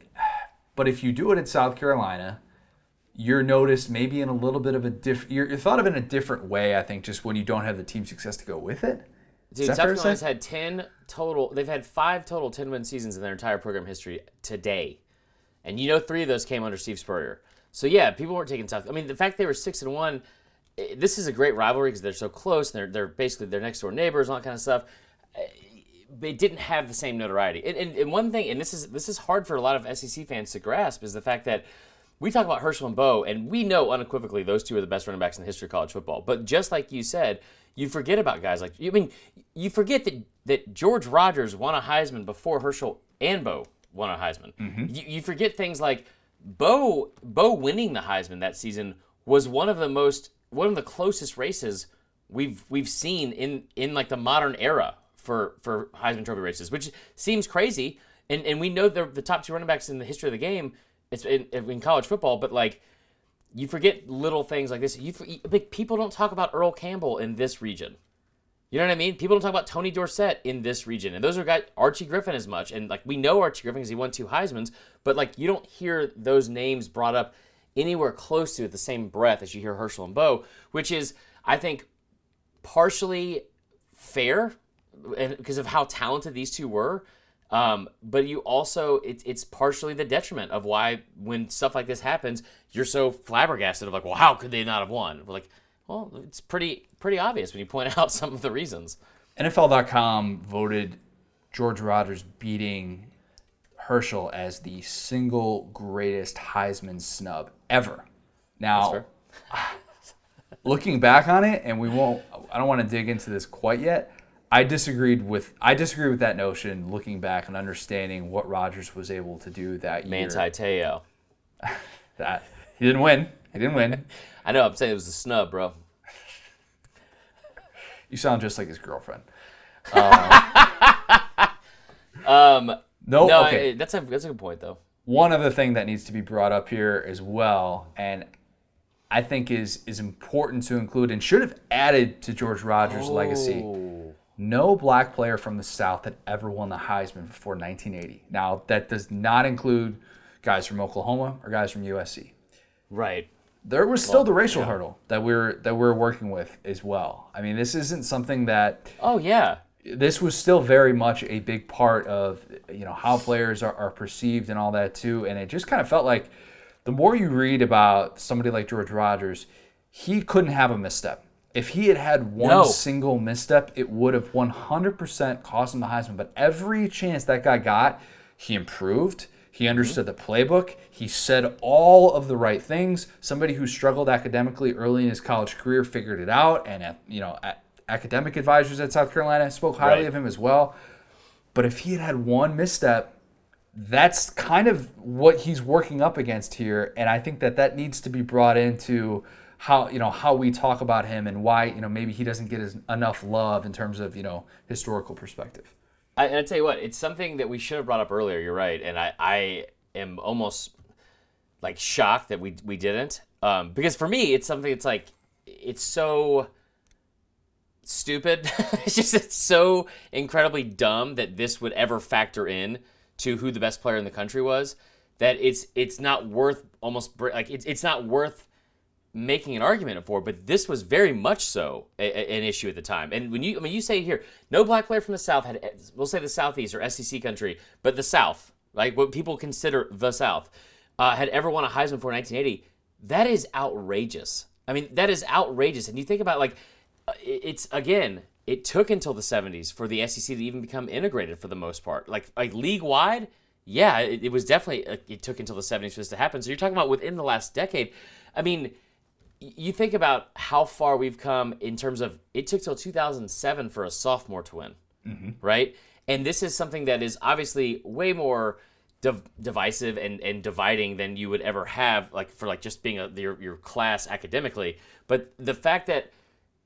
but if you do it at South Carolina, you're noticed maybe in a little bit of a different, you're, you're thought of in a different way, I think, just when you don't have the team success to go with it. Dude, South Carolina's had ten total, they've had five total ten-win seasons in their entire program history today. And you know three of those came under Steve Spurrier. So yeah, people weren't taking South, I mean, the fact they were six and one, this is a great rivalry because they're so close and they're, they're basically their next door neighbors, all that kind of stuff. They didn't have the same notoriety. And, and, and one thing, and this is this is hard for a lot of S E C fans to grasp, is the fact that we talk about Herschel and Bo, and we know unequivocally those two are the best running backs in the history of college football. But just like you said, you forget about guys like, I mean, you forget that, that George Rogers won a Heisman before Herschel and Bo won a Heisman. Mm-hmm. You, you forget things like Bo, Bo winning the Heisman that season was one of the most, one of the closest races we've we've seen in, in like the modern era. For, for Heisman Trophy races, which seems crazy, and and we know they're the top two running backs in the history of the game. It's in, in college football, but like you forget little things like this. You like people don't talk about Earl Campbell in this region. You know what I mean? People don't talk about Tony Dorsett in this region, and those are guys Archie Griffin as much. And like we know Archie Griffin because he won two Heismans, but like you don't hear those names brought up anywhere close to at the same breath as you hear Herschel and Bo, which is I think partially fair. And because of how talented these two were, um, but you also it, it's partially the detriment of why when stuff like this happens, you're so flabbergasted of like, well, how could they not have won? We're like, well, it's pretty pretty obvious when you point out some of the reasons. N F L dot com voted George Rogers beating Herschel as the single greatest Heisman snub ever. Now, looking back on it, and we won't, I don't want to dig into this quite yet. I disagreed with I disagree with that notion. Looking back and understanding what Rogers was able to do that year, Manti Te'o. that he didn't win. He didn't win. I know. I'm saying it was a snub, bro. You sound just like his girlfriend. Uh, um, no, no okay. I, that's a that's a good point though. One other thing that needs to be brought up here as well, and I think is is important to include and should have added to George Rogers' oh. legacy. No black player from the South had ever won the Heisman before nineteen eighty. Now, that does not include guys from Oklahoma or guys from U S C. Right. There was still well, the racial yeah. hurdle that we're that we're working with as well. I mean, this isn't something that. Oh yeah. This was still very much a big part of you know how players are, are perceived and all that too. And it just kind of felt like the more you read about somebody like George Rogers, he couldn't have a misstep. If he had had one no. single misstep, it would have one hundred percent cost him the Heisman. But every chance that guy got, he improved. He understood mm-hmm. the playbook. He said all of the right things. Somebody who struggled academically early in his college career figured it out. And you know, academic advisors at South Carolina spoke highly right. of him as well. But if he had had one misstep, that's kind of what he's working up against here, and I think that that needs to be brought into how, you know, how we talk about him and why, you know, maybe he doesn't get as, enough love in terms of, you know, historical perspective. I, and I tell you what, it's something that we should have brought up earlier. You're right, and I, I am almost like shocked that we we didn't, um, because for me, it's something that's like it's so stupid. It's just it's so incredibly dumb that this would ever factor in to who the best player in the country was, that it's it's not worth almost like it's it's not worth making an argument for. But this was very much so a, a, an issue at the time. And when you I mean you say here no black player from the South had, we'll say the Southeast or S E C country, but the South, like what people consider the South, uh, had ever won a Heisman for nineteen eighty. That is outrageous. I mean that is outrageous. And you think about like it's again. It took until the seventies for the S E C to even become integrated for the most part. Like, like league-wide, yeah, it, it was definitely, it took until the seventies for this to happen. So you're talking about within the last decade. I mean, you think about how far we've come in terms of, it took till two thousand seven for a sophomore to win, mm-hmm. right? And this is something that is obviously way more div- divisive and, and dividing than you would ever have, like for like just being a, your your class academically. But the fact that,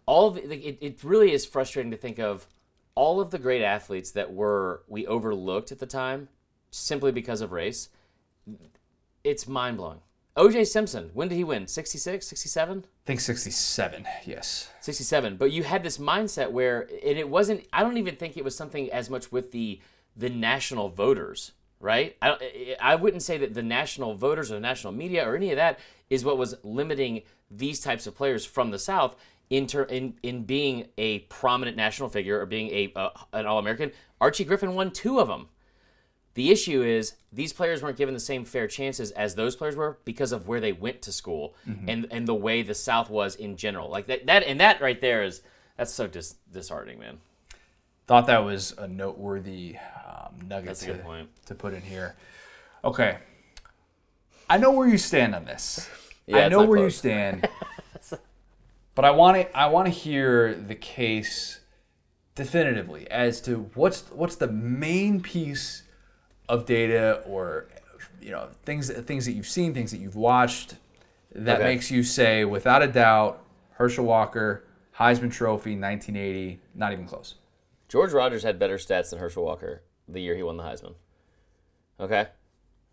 All of it, it really is frustrating to think of all of the great athletes that were we overlooked at the time simply because of race. It's mind-blowing. O J Simpson, when did he win? sixty-six, sixty-seven? I think sixty-seven, yes. sixty-seven. But you had this mindset where, and it wasn't, I don't even think it was something as much with the the national voters, right? I, don't, I wouldn't say that the national voters or the national media or any of that is what was limiting these types of players from the South. In, ter- in in being a prominent national figure or being a uh, an All-American, Archie Griffin won two of them. The issue is these players weren't given the same fair chances as those players were because of where they went to school mm-hmm. and, and the way the South was in general. Like that, that and that right there is that's so dis- disheartening, man. Thought that was a noteworthy um, nugget to, to put in here. Okay, I know where you stand on this. Yeah, I know where close. You stand. But I want to I want to hear the case definitively as to what's what's the main piece of data or you know things things that you've seen, things that you've watched that okay. makes you say without a doubt Herschel Walker, Heisman Trophy, nineteen eighty, not even close. George Rogers had better stats than Herschel Walker the year he won the Heisman. Okay?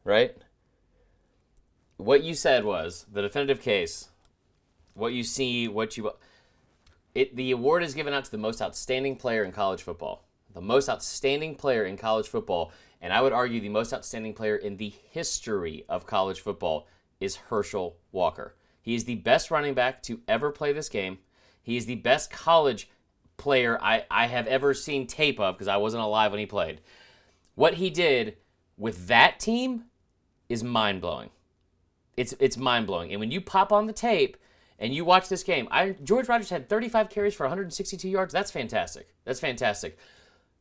Right? What you said was the definitive case. What you see, what you... It, the award is given out to the most outstanding player in college football. The most outstanding player in college football, and I would argue the most outstanding player in the history of college football is Herschel Walker. He is the best running back to ever play this game. He is the best college player I, I have ever seen tape of because I wasn't alive when he played. What he did with that team is mind-blowing. It's, it's mind-blowing. And when you pop on the tape... And you watch this game. I, George Rogers had thirty-five carries for one hundred sixty-two yards. That's fantastic. That's fantastic.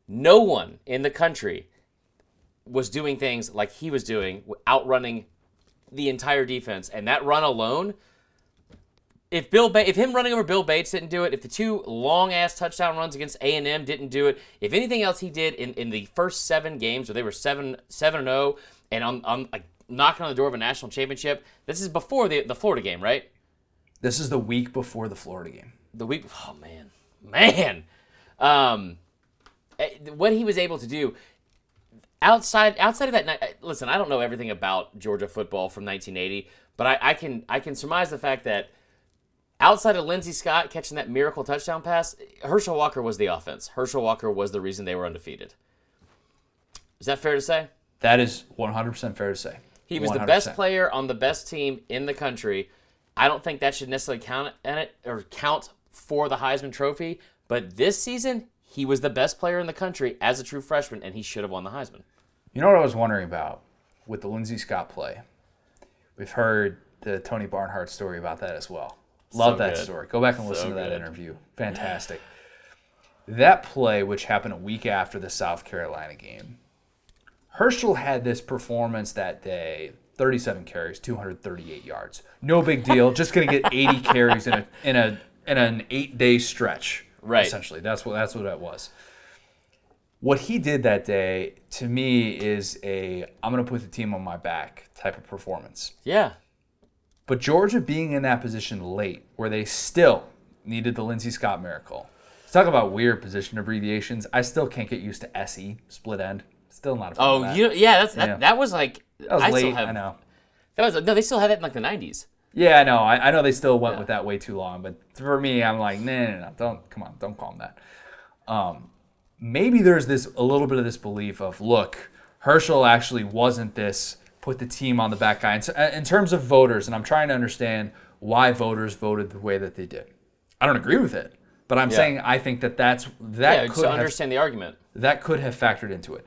No one in the country was doing things like he was doing, outrunning the entire defense. And that run alone, if Bill, ba- if him running over Bill Bates didn't do it, if the two long-ass touchdown runs against A and M didn't do it, if anything else he did in, in the first seven games where they were seven, seven and oh, and on, on like knocking on the door of a national championship, this is before the the Florida game, right? This is the week before the Florida game. The week, oh man, man, um, what he was able to do outside outside of that night. Listen, I don't know everything about Georgia football from nineteen eighty, but I, I can I can surmise the fact that outside of Lindsey Scott catching that miracle touchdown pass, Herschel Walker was the offense. Herschel Walker was the reason they were undefeated. Is that fair to say? That is one hundred percent fair to say. He was one hundred percent. The best player on the best team in the country. I don't think that should necessarily count in it or count for the Heisman Trophy, but this season he was the best player in the country as a true freshman, and he should have won the Heisman. You know what I was wondering about with the Lindsey Scott play? We've heard the Tony Barnhart story about that as well. Love so that good. Story. Go back and listen so to that good. Interview. Fantastic. That play, which happened a week after the South Carolina game, Herschel had this performance that day. thirty-seven carries, two hundred thirty-eight yards. No big deal. Just going to get eighty carries in a in a in an eight-day stretch. Right. Essentially, that's what that's what that was. what he did that day, to me, is a I'm going to put the team on my back type of performance. Yeah. But Georgia being in that position late, where they still needed the Lindsey Scott miracle. Let's talk about weird position abbreviations. I still can't get used to S E, split end. Still not a fan of that. Oh, you know, yeah, that's, that, yeah, that was like... That was I late, still have, I know. That was, no, they still had that in like the nineties. Yeah, no, I, I know they still went yeah. with that way too long. But for me, I'm like, no, no, no, don't, come on, don't call them that. Um, maybe there's this a little bit of this belief of, look, Herschel actually wasn't this put the team on the back guy. In terms of voters, and I'm trying to understand why voters voted the way that they did. I don't agree with it, but I'm yeah. saying I think that that's that yeah, could so have, understand the argument. That could have factored into it.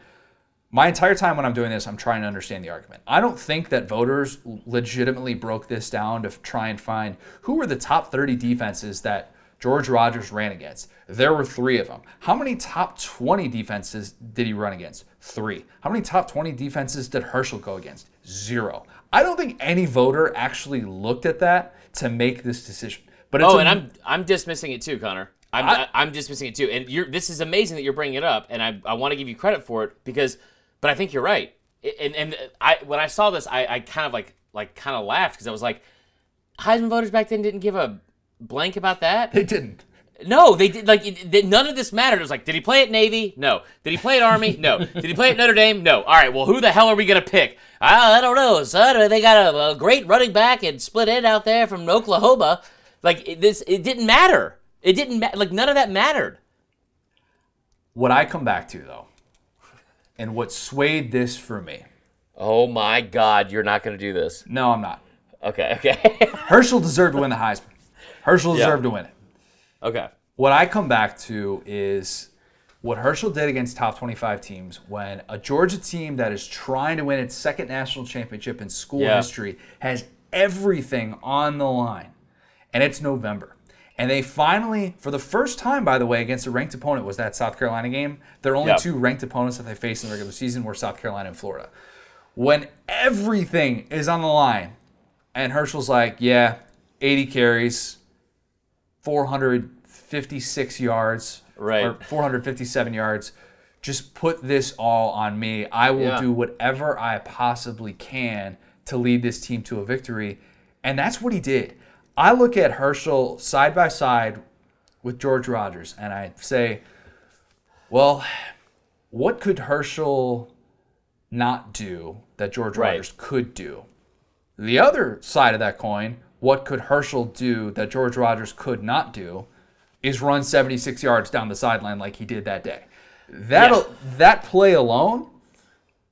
My entire time when I'm doing this, I'm trying to understand the argument. I don't think that voters legitimately broke this down to try and find who were the top thirty defenses that George Rogers ran against. There were three of them. How many top twenty defenses did he run against? Three. How many top twenty defenses did Herschel go against? Zero. I don't think any voter actually looked at that to make this decision. But it's oh, a, and I'm I'm dismissing it too, Connor. I'm I, I'm dismissing it too. And you're, this is amazing that you're bringing it up, and I I want to give you credit for it because, but I think you're right. And and I when I saw this, I, I kind of like like kind of laughed because I was like, Heisman voters back then didn't give a blank about that. They didn't. No, they did. Like it, they, none of this mattered. It was like, did he play at Navy? No. Did he play at Army? No. Did he play at Notre Dame? No. All right. Well, who the hell are we gonna pick? I don't know. So they got a, a great running back and split end out there from Oklahoma. Like it, this, it didn't matter. It didn't ma- like none of that mattered. What I come back to though, and what swayed this for me. Oh my God! You're not going to do this. No, I'm not. Okay, okay. Herschel deserved to win the Heisman. Herschel deserved yeah. to win it. Okay. What I come back to is what Herschel did against top twenty-five teams when a Georgia team that is trying to win its second national championship in school yeah. history has everything on the line. And it's November. And they finally, for the first time, by the way, against a ranked opponent, was that South Carolina game. Their only yep. two ranked opponents that they faced in the regular season were South Carolina and Florida. When everything is on the line, and Herschel's like, yeah, eighty carries, four hundred fifty-six yards, right. or four hundred fifty-seven yards, just put this all on me. I will yeah. do whatever I possibly can to lead this team to a victory. And that's what he did. I look at Herschel side by side with George Rogers, and I say, well, what could Herschel not do that George right. Rogers could do? The other side of that coin, what could Herschel do that George Rogers could not do, is run seventy-six yards down the sideline like he did that day. That yeah. that play alone,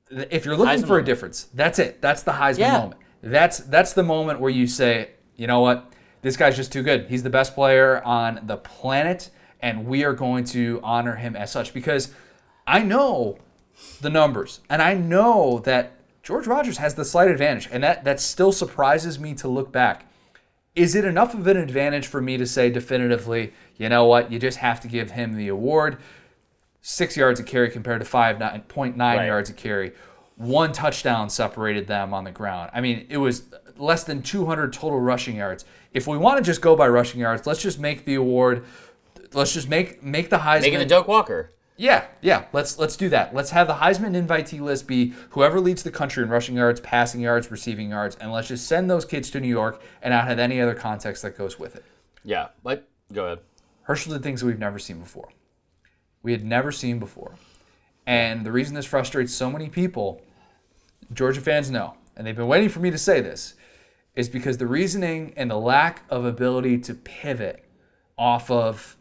if you're looking Heisman for a difference, that's it. That's the Heisman yeah. moment. That's that's the moment where you say, you know what? This guy's just too good. He's the best player on the planet, and we are going to honor him as such because I know the numbers, and I know that George Rogers has the slight advantage, and that, that still surprises me to look back. Is it enough of an advantage for me to say definitively, you know what, you just have to give him the award? Six yards a carry compared to five point nine right. yards a carry. One touchdown separated them on the ground. I mean, it was less than two hundred total rushing yards. If we want to just go by rushing yards, let's just make the award. Let's just make make the Heisman. Making the Doak Walker. Yeah, yeah. Let's let's do that. Let's have the Heisman invitee list be whoever leads the country in rushing yards, passing yards, receiving yards, and let's just send those kids to New York and not have any other context that goes with it. Yeah, but go ahead. Herschel did things that we've never seen before. We had never seen before. And the reason this frustrates so many people, Georgia fans know, and they've been waiting for me to say this, is because the reasoning and the lack of ability to pivot off of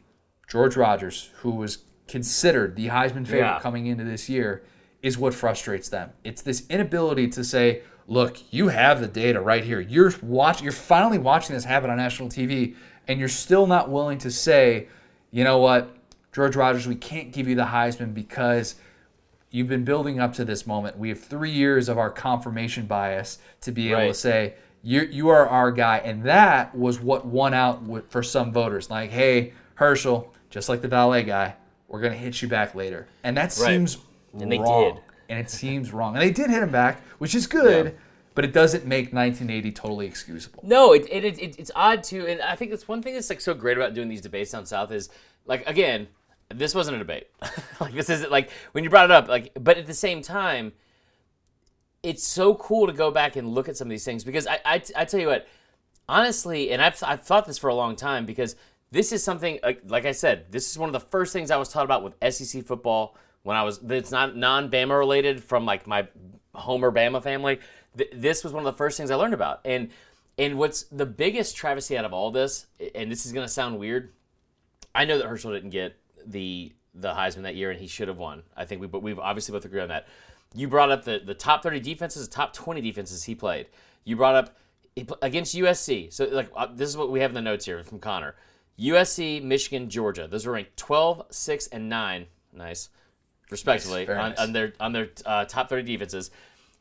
George Rogers, who was considered the Heisman favorite yeah. coming into this year, is what frustrates them. It's this inability to say, look, you have the data right here. You're watch- You're finally watching this happen on national T V, and you're still not willing to say, you know what, George Rogers, we can't give you the Heisman because you've been building up to this moment. We have three years of our confirmation bias to be able right. to say, you you are our guy. And that was what won out with, for some voters. Like, hey, Herschel, just like the valet guy, we're going to hit you back later. And that right. seems and wrong. And they did. And it seems wrong. And they did hit him back, which is good, yeah. but it doesn't make nineteen eighty totally excusable. No, it, it, it it's odd, too. And I think that's one thing that's like so great about doing these debates down south is, like, again, this wasn't a debate. Like, this isn't, like, when you brought it up, like, but at the same time, it's so cool to go back and look at some of these things, because I, I, I tell you what, honestly, and I've, I've thought this for a long time, because this is something, like, like I said, this is one of the first things I was taught about with S E C football when I was, it's not non-Bama related from, like, my Homer Bama family. Th- this was one of the first things I learned about. And and what's the biggest travesty out of all this, and this is going to sound weird, I know that Herschel didn't get the the Heisman that year, and he should have won. I think we, but we've obviously both agreed on that. You brought up the, the top thirty defenses, the top twenty defenses he played. You brought up against U S C. So, like, uh, this is what we have in the notes here from Connor. U S C, Michigan, Georgia. Those were ranked twelve, six, and nine, nice, respectively, nice, on, nice. on their on their uh, top thirty defenses.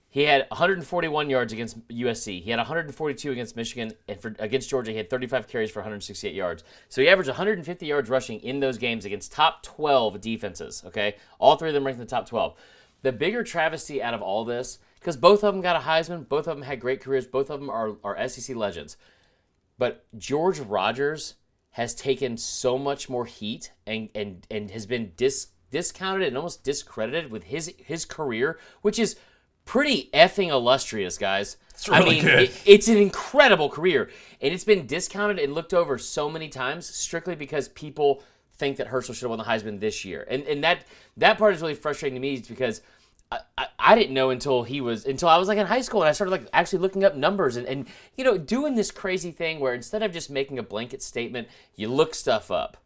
He had one hundred forty-one yards against U S C. He had one hundred forty-two against Michigan, and for, against Georgia, he had thirty-five carries for one hundred sixty-eight yards. So he averaged one hundred fifty yards rushing in those games against top twelve defenses, okay? All three of them ranked in the top twelve. The bigger travesty out of all this, because both of them got a Heisman, both of them had great careers, both of them are, are S E C legends, but George Rogers has taken so much more heat and and, and has been dis, discounted and almost discredited with his his career, which is pretty effing illustrious, guys. It's really I mean, good. It, it's an incredible career, and it's been discounted and looked over so many times strictly because people think that Herschel should have won the Heisman this year, and and that that part is really frustrating to me, because I, I, I didn't know until he was until I was like in high school, and I started like actually looking up numbers and and you know doing this crazy thing where instead of just making a blanket statement, you look stuff up.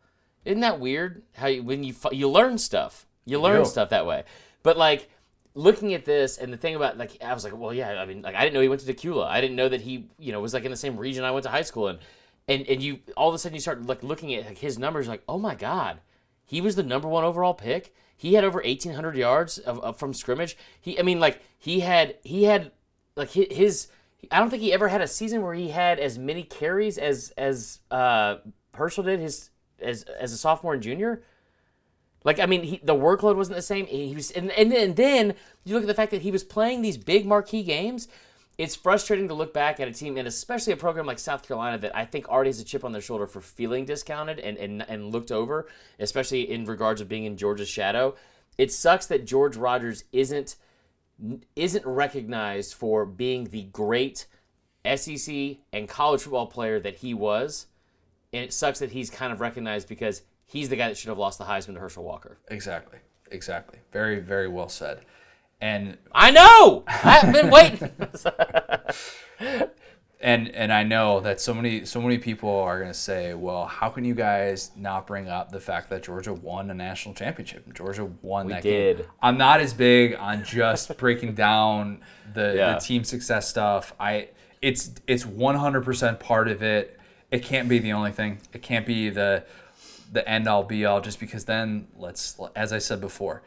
Isn't that weird? How you, when you you learn stuff, you learn you know. stuff that way, but like. Looking at this, and the thing about, like, I was like, well, yeah, I mean, like, I didn't know he went to Decula. I didn't know that he, you know, was, like, in the same region I went to high school. And, and, and you, all of a sudden, you start, like, looking at, like, his numbers, like, oh, my God. He was the number one overall pick. He had over eighteen hundred yards of, of, from scrimmage. He, I mean, like, he had, he had, like, his, I don't think he ever had a season where he had as many carries as, as uh, Herschel did his, as, as a sophomore and junior. Like, I mean, he, the workload wasn't the same. He was, and, and, and then you look at the fact that he was playing these big marquee games. It's frustrating to look back at a team, and especially a program like South Carolina that I think already has a chip on their shoulder for feeling discounted and, and, and looked over, especially in regards of being in Georgia's shadow. It sucks that George Rogers isn't isn't recognized for being the great S E C and college football player that he was, and it sucks that he's kind of recognized because he's the guy that should have lost the Heisman to Herschel Walker. Exactly, exactly. Very, very well said. And I know! I've been waiting! and and I know that so many so many people are going to say, well, how can you guys not bring up the fact that Georgia won a national championship? Georgia won we that did. game. I'm not as big on just breaking down the, yeah. the team success stuff. I it's It's one hundred percent part of it. It can't be the only thing. It can't be the... the end-all, be-all, just because then let's, as I said before,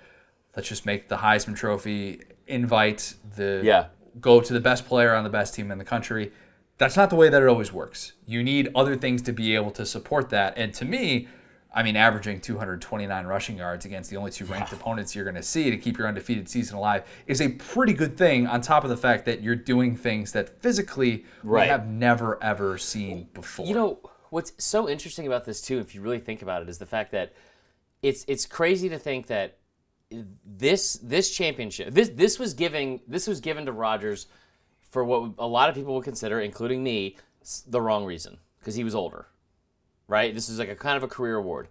let's just make the Heisman Trophy, invite the, yeah. go to the best player on the best team in the country. That's not the way that it always works. You need other things to be able to support that. And to me, I mean, averaging two hundred twenty-nine rushing yards against the only two ranked opponents you're going to see to keep your undefeated season alive is a pretty good thing, on top of the fact that you're doing things that physically right. we have never, ever seen before. You know, what's so interesting about this, too, if you really think about it, is the fact that it's it's crazy to think that this this championship, this this was giving this was given to Rodgers for what a lot of people would consider, including me, the wrong reason, because he was older, right? This is like a kind of a career award.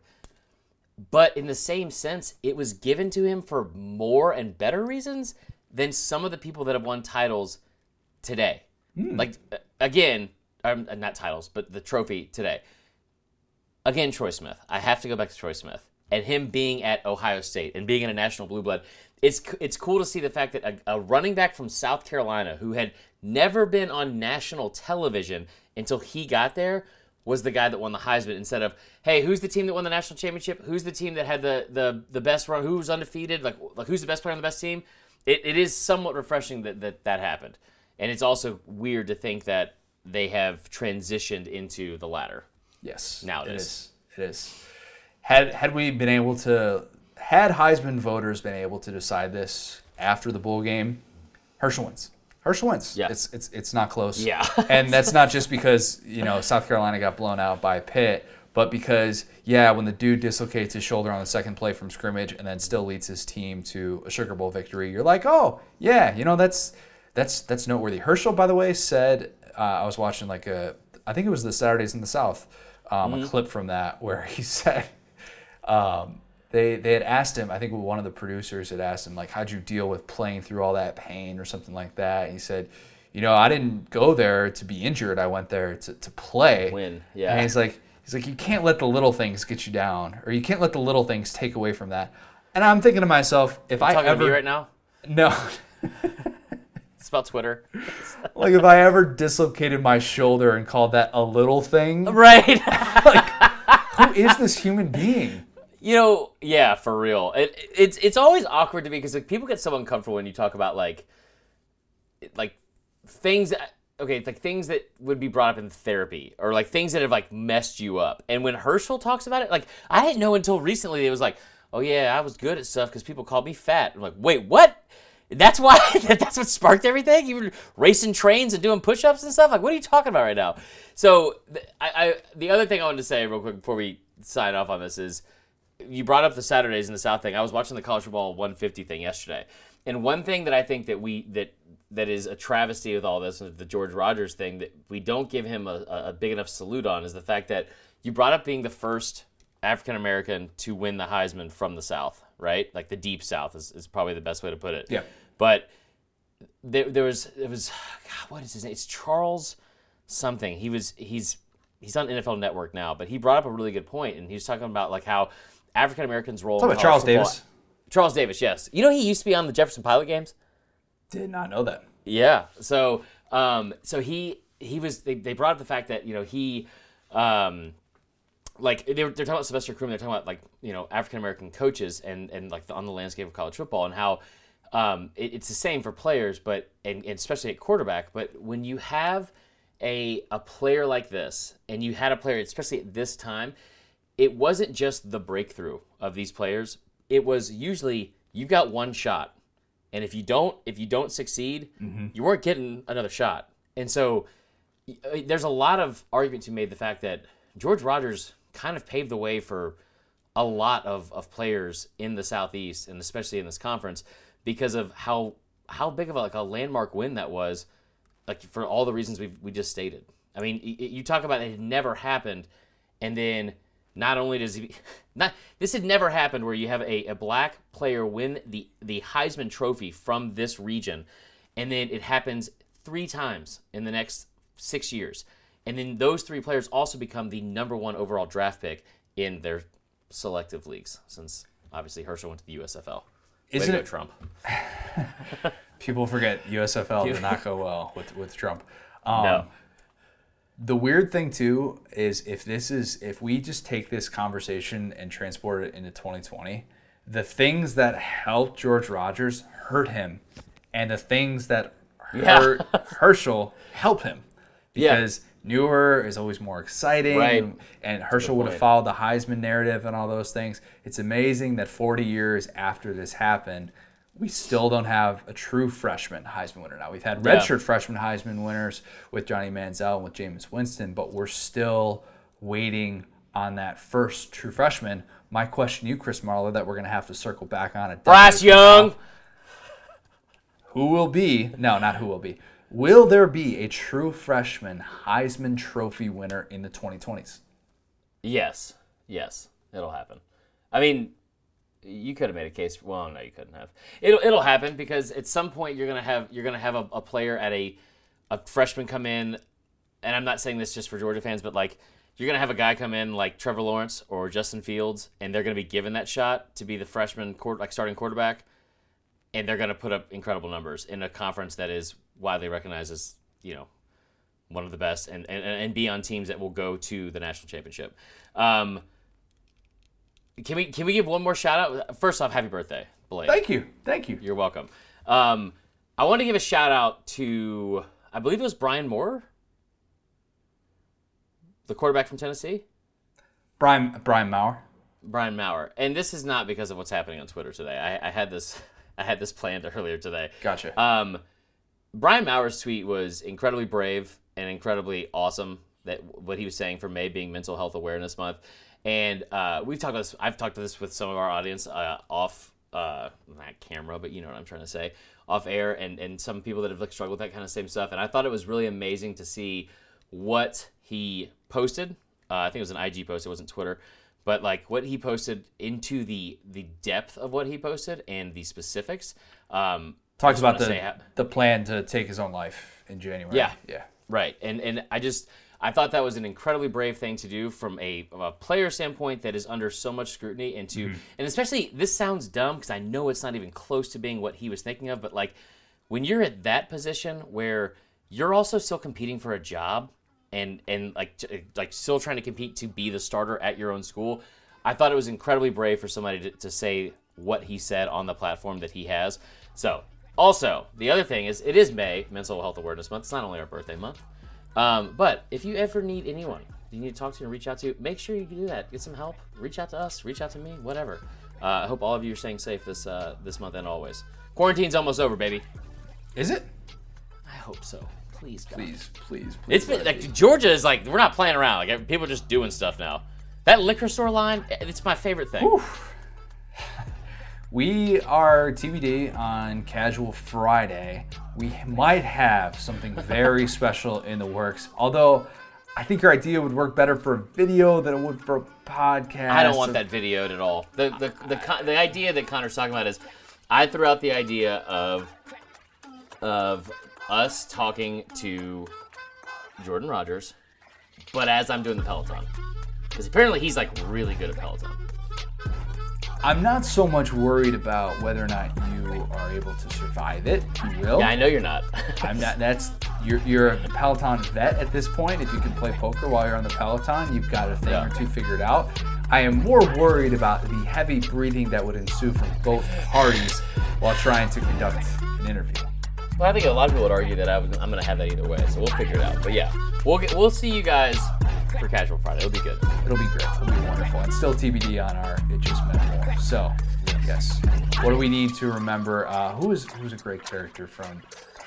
But in the same sense, it was given to him for more and better reasons than some of the people that have won titles today. Mm. Like, again... Um, not titles, but the trophy today. Again, Troy Smith. I have to go back to Troy Smith and him being at Ohio State and being in a national blue blood. It's it's cool to see the fact that a, a running back from South Carolina who had never been on national television until he got there was the guy that won the Heisman, instead of, hey, who's the team that won the national championship? Who's the team that had the the, the best run? Who was undefeated? Like, like who's the best player on the best team? It It is somewhat refreshing that that, that happened. And it's also weird to think that they have transitioned into the latter. Yes. Nowadays. It is. It is. Had had we been able to, had Heisman voters been able to decide this after the bowl game, Herschel wins. Herschel wins. Yeah. It's it's it's not close. Yeah. And that's not just because, you know, South Carolina got blown out by Pitt, but because, yeah, when the dude dislocates his shoulder on the second play from scrimmage and then still leads his team to a Sugar Bowl victory, you're like, oh, yeah, you know, that's that's that's noteworthy. Herschel, by the way, said, uh, I was watching like a, I think it was the Saturdays in the South, um, mm-hmm. a clip from that where he said, um, they they had asked him, I think one of the producers had asked him, like, how'd you deal with playing through all that pain or something like that? And he said, you know, I didn't go there to be injured. I went there to, to play. Win, yeah. And he's like, he's like, you can't let the little things get you down, or you can't let the little things take away from that. And I'm thinking to myself, if You're I talking ever to me right now, no, it's about Twitter. Like if I ever dislocated my shoulder and called that a little thing, right? Like, who is this human being? You know, yeah, for real. It, it, it's it's always awkward to me because like, people get so uncomfortable when you talk about like like. Things that, okay, like things that would be brought up in therapy or like things that have like messed you up. And when Herschel talks about it, like I didn't know until recently, it was like, oh yeah, I was good at stuff because people called me fat. I'm like, wait, what? That's why, that's what sparked everything? You were racing trains and doing push-ups and stuff? Like, what are you talking about right now? So I, I the other thing I wanted to say real quick before we sign off on this is you brought up the Saturdays in the South thing. I was watching the College Football one fifty thing yesterday. And one thing that I think that we, that, that is a travesty with all this, the George Rogers thing, that we don't give him a, a big enough salute on is the fact that you brought up being the first African-American to win the Heisman from the South, right? Like the Deep South is, is probably the best way to put it. Yeah. But there, there was, it was, God, what is his name? It's Charles something. He was, he's, he's on N F L Network now, but he brought up a really good point, and he was talking about like how African-Americans roll. Talking about Charles football. Davis. Charles Davis, yes. You know he used to be on the Jefferson Pilot games? Did not know that. Yeah. So um, so he he was they, they brought up the fact that, you know, he um, like they were, they're talking about Sylvester Croom, they're talking about like, you know, African American coaches and and like the, on the landscape of college football and how um, it, it's the same for players, but and, and especially at quarterback, but when you have a a player like this and you had a player especially at this time, it wasn't just the breakthrough of these players. It was usually you've got one shot. And if you don't, if you don't succeed, mm-hmm. you weren't getting another shot. And so, I mean, there's a lot of argument to be made the fact that George Rogers kind of paved the way for a lot of, of players in the Southeast, and especially in this conference, because of how how big of a, like a landmark win that was, like for all the reasons we we just stated. I mean, y- you talk about it had never happened, and then. Not only does he, not this had never happened where you have a, a black player win the, the Heisman Trophy from this region, and then it happens three times in the next six years, and then those three players also become the number one overall draft pick in their selective leagues. Since obviously Herschel went to the U S F L, isn't it Trump? People forget U S F L did not go well with with Trump. Um, no. The weird thing too is if this is if we just take this conversation and transport it into twenty twenty, the things that helped George Rogers hurt him, and the things that hurt yeah. Herschel help him, because yeah. newer is always more exciting, right. and Herschel would have followed the Heisman narrative and all those things. It's amazing that forty years after this happened, we still don't have a true freshman Heisman winner now. We've had redshirt yeah. freshman Heisman winners with Johnny Manziel and with Jameis Winston, but we're still waiting on that first true freshman. My question to you, Chris Marler, that we're going to have to circle back on it. Bryce Young! Now, who will be, no, not who will be, will there be a true freshman Heisman Trophy winner in the twenty twenties? Yes. Yes. It'll happen. I mean... You could have made a case. Well, no, you couldn't have. It'll it'll happen because at some point you're gonna have you're gonna have a, a player at a a freshman come in, and I'm not saying this just for Georgia fans, but like you're gonna have a guy come in like Trevor Lawrence or Justin Fields, and they're gonna be given that shot to be the freshman quarter, like starting quarterback, and they're gonna put up incredible numbers in a conference that is widely recognized as, you know, one of the best, and and, and be on teams that will go to the national championship. Um, Can we can we give one more shout out? First off, happy birthday, Blake. Thank you, thank you. You're welcome. Um, I want to give a shout out to, I believe it was Brian Moore, the quarterback from Tennessee. Brian Brian Maurer. Brian Maurer, and this is not because of what's happening on Twitter today. I, I had this I had this planned earlier today. Gotcha. Um, Brian Maurer's tweet was incredibly brave and incredibly awesome, that what he was saying for May being Mental Health Awareness Month. And uh, we've talked about this, I've talked to this with some of our audience uh, off, uh, not camera, but you know what I'm trying to say, off air, and, and some people that have like struggled with that kind of same stuff. And I thought it was really amazing to see what he posted. Uh, I think it was an I G post, it wasn't Twitter. But like what he posted into the the depth of what he posted and the specifics. Um, Talks about the how, the plan to take his own life in January. Yeah, yeah, right. And and I just I thought that was an incredibly brave thing to do from a, a player standpoint that is under so much scrutiny, and to mm-hmm. and especially this sounds dumb because I know it's not even close to being what he was thinking of. But like when you're at that position where you're also still competing for a job. And and like like still trying to compete to be the starter at your own school, I thought it was incredibly brave for somebody to, to say what he said on the platform that he has. So also the other thing is it is May, Mental Health Awareness Month. It's not only our birthday month, um, but if you ever need anyone you need to talk to and reach out to, make sure you do that. Get some help. Reach out to us. Reach out to me. Whatever. Uh, I hope all of you are staying safe this uh, this month and always. Quarantine's almost over, baby. Is it? I hope so. Please, God. please, please, please. It's been, like, Georgia is like, we're not playing around. Like, people are just doing stuff now. That liquor store line, it's my favorite thing. Oof. We are T B D on Casual Friday. We might have something very special in the works. Although, I think your idea would work better for a video than it would for a podcast. I don't want that videoed at all. The, the, the, the, the idea that Connor's talking about is, I threw out the idea of of... us talking to Jordan Rogers, but as I'm doing the Peloton. Because apparently he's like really good at Peloton. I'm not so much worried about whether or not you are able to survive it. You will. Yeah, I know you're not. I'm not. That's you're you're a Peloton vet at this point. If you can play poker while you're on the Peloton, you've got a thing yeah. or two figured out. I am more worried about the heavy breathing that would ensue from both parties while trying to conduct an interview. Well, I think a lot of people would argue that I was, I'm going to have that either way, so we'll figure it out. But yeah, we'll get, we'll see you guys for Casual Friday. It'll be good. It'll be great. It'll be wonderful. It's still T B D on our It Just Meant More. So, yes. What do we need to remember? Uh, who is who's a great character from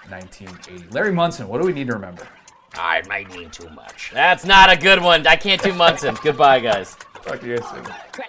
nineteen eighty? Larry Munson. What do we need to remember? I might need too much. That's not a good one. I can't do Munson. Goodbye, guys. Talk to you guys soon.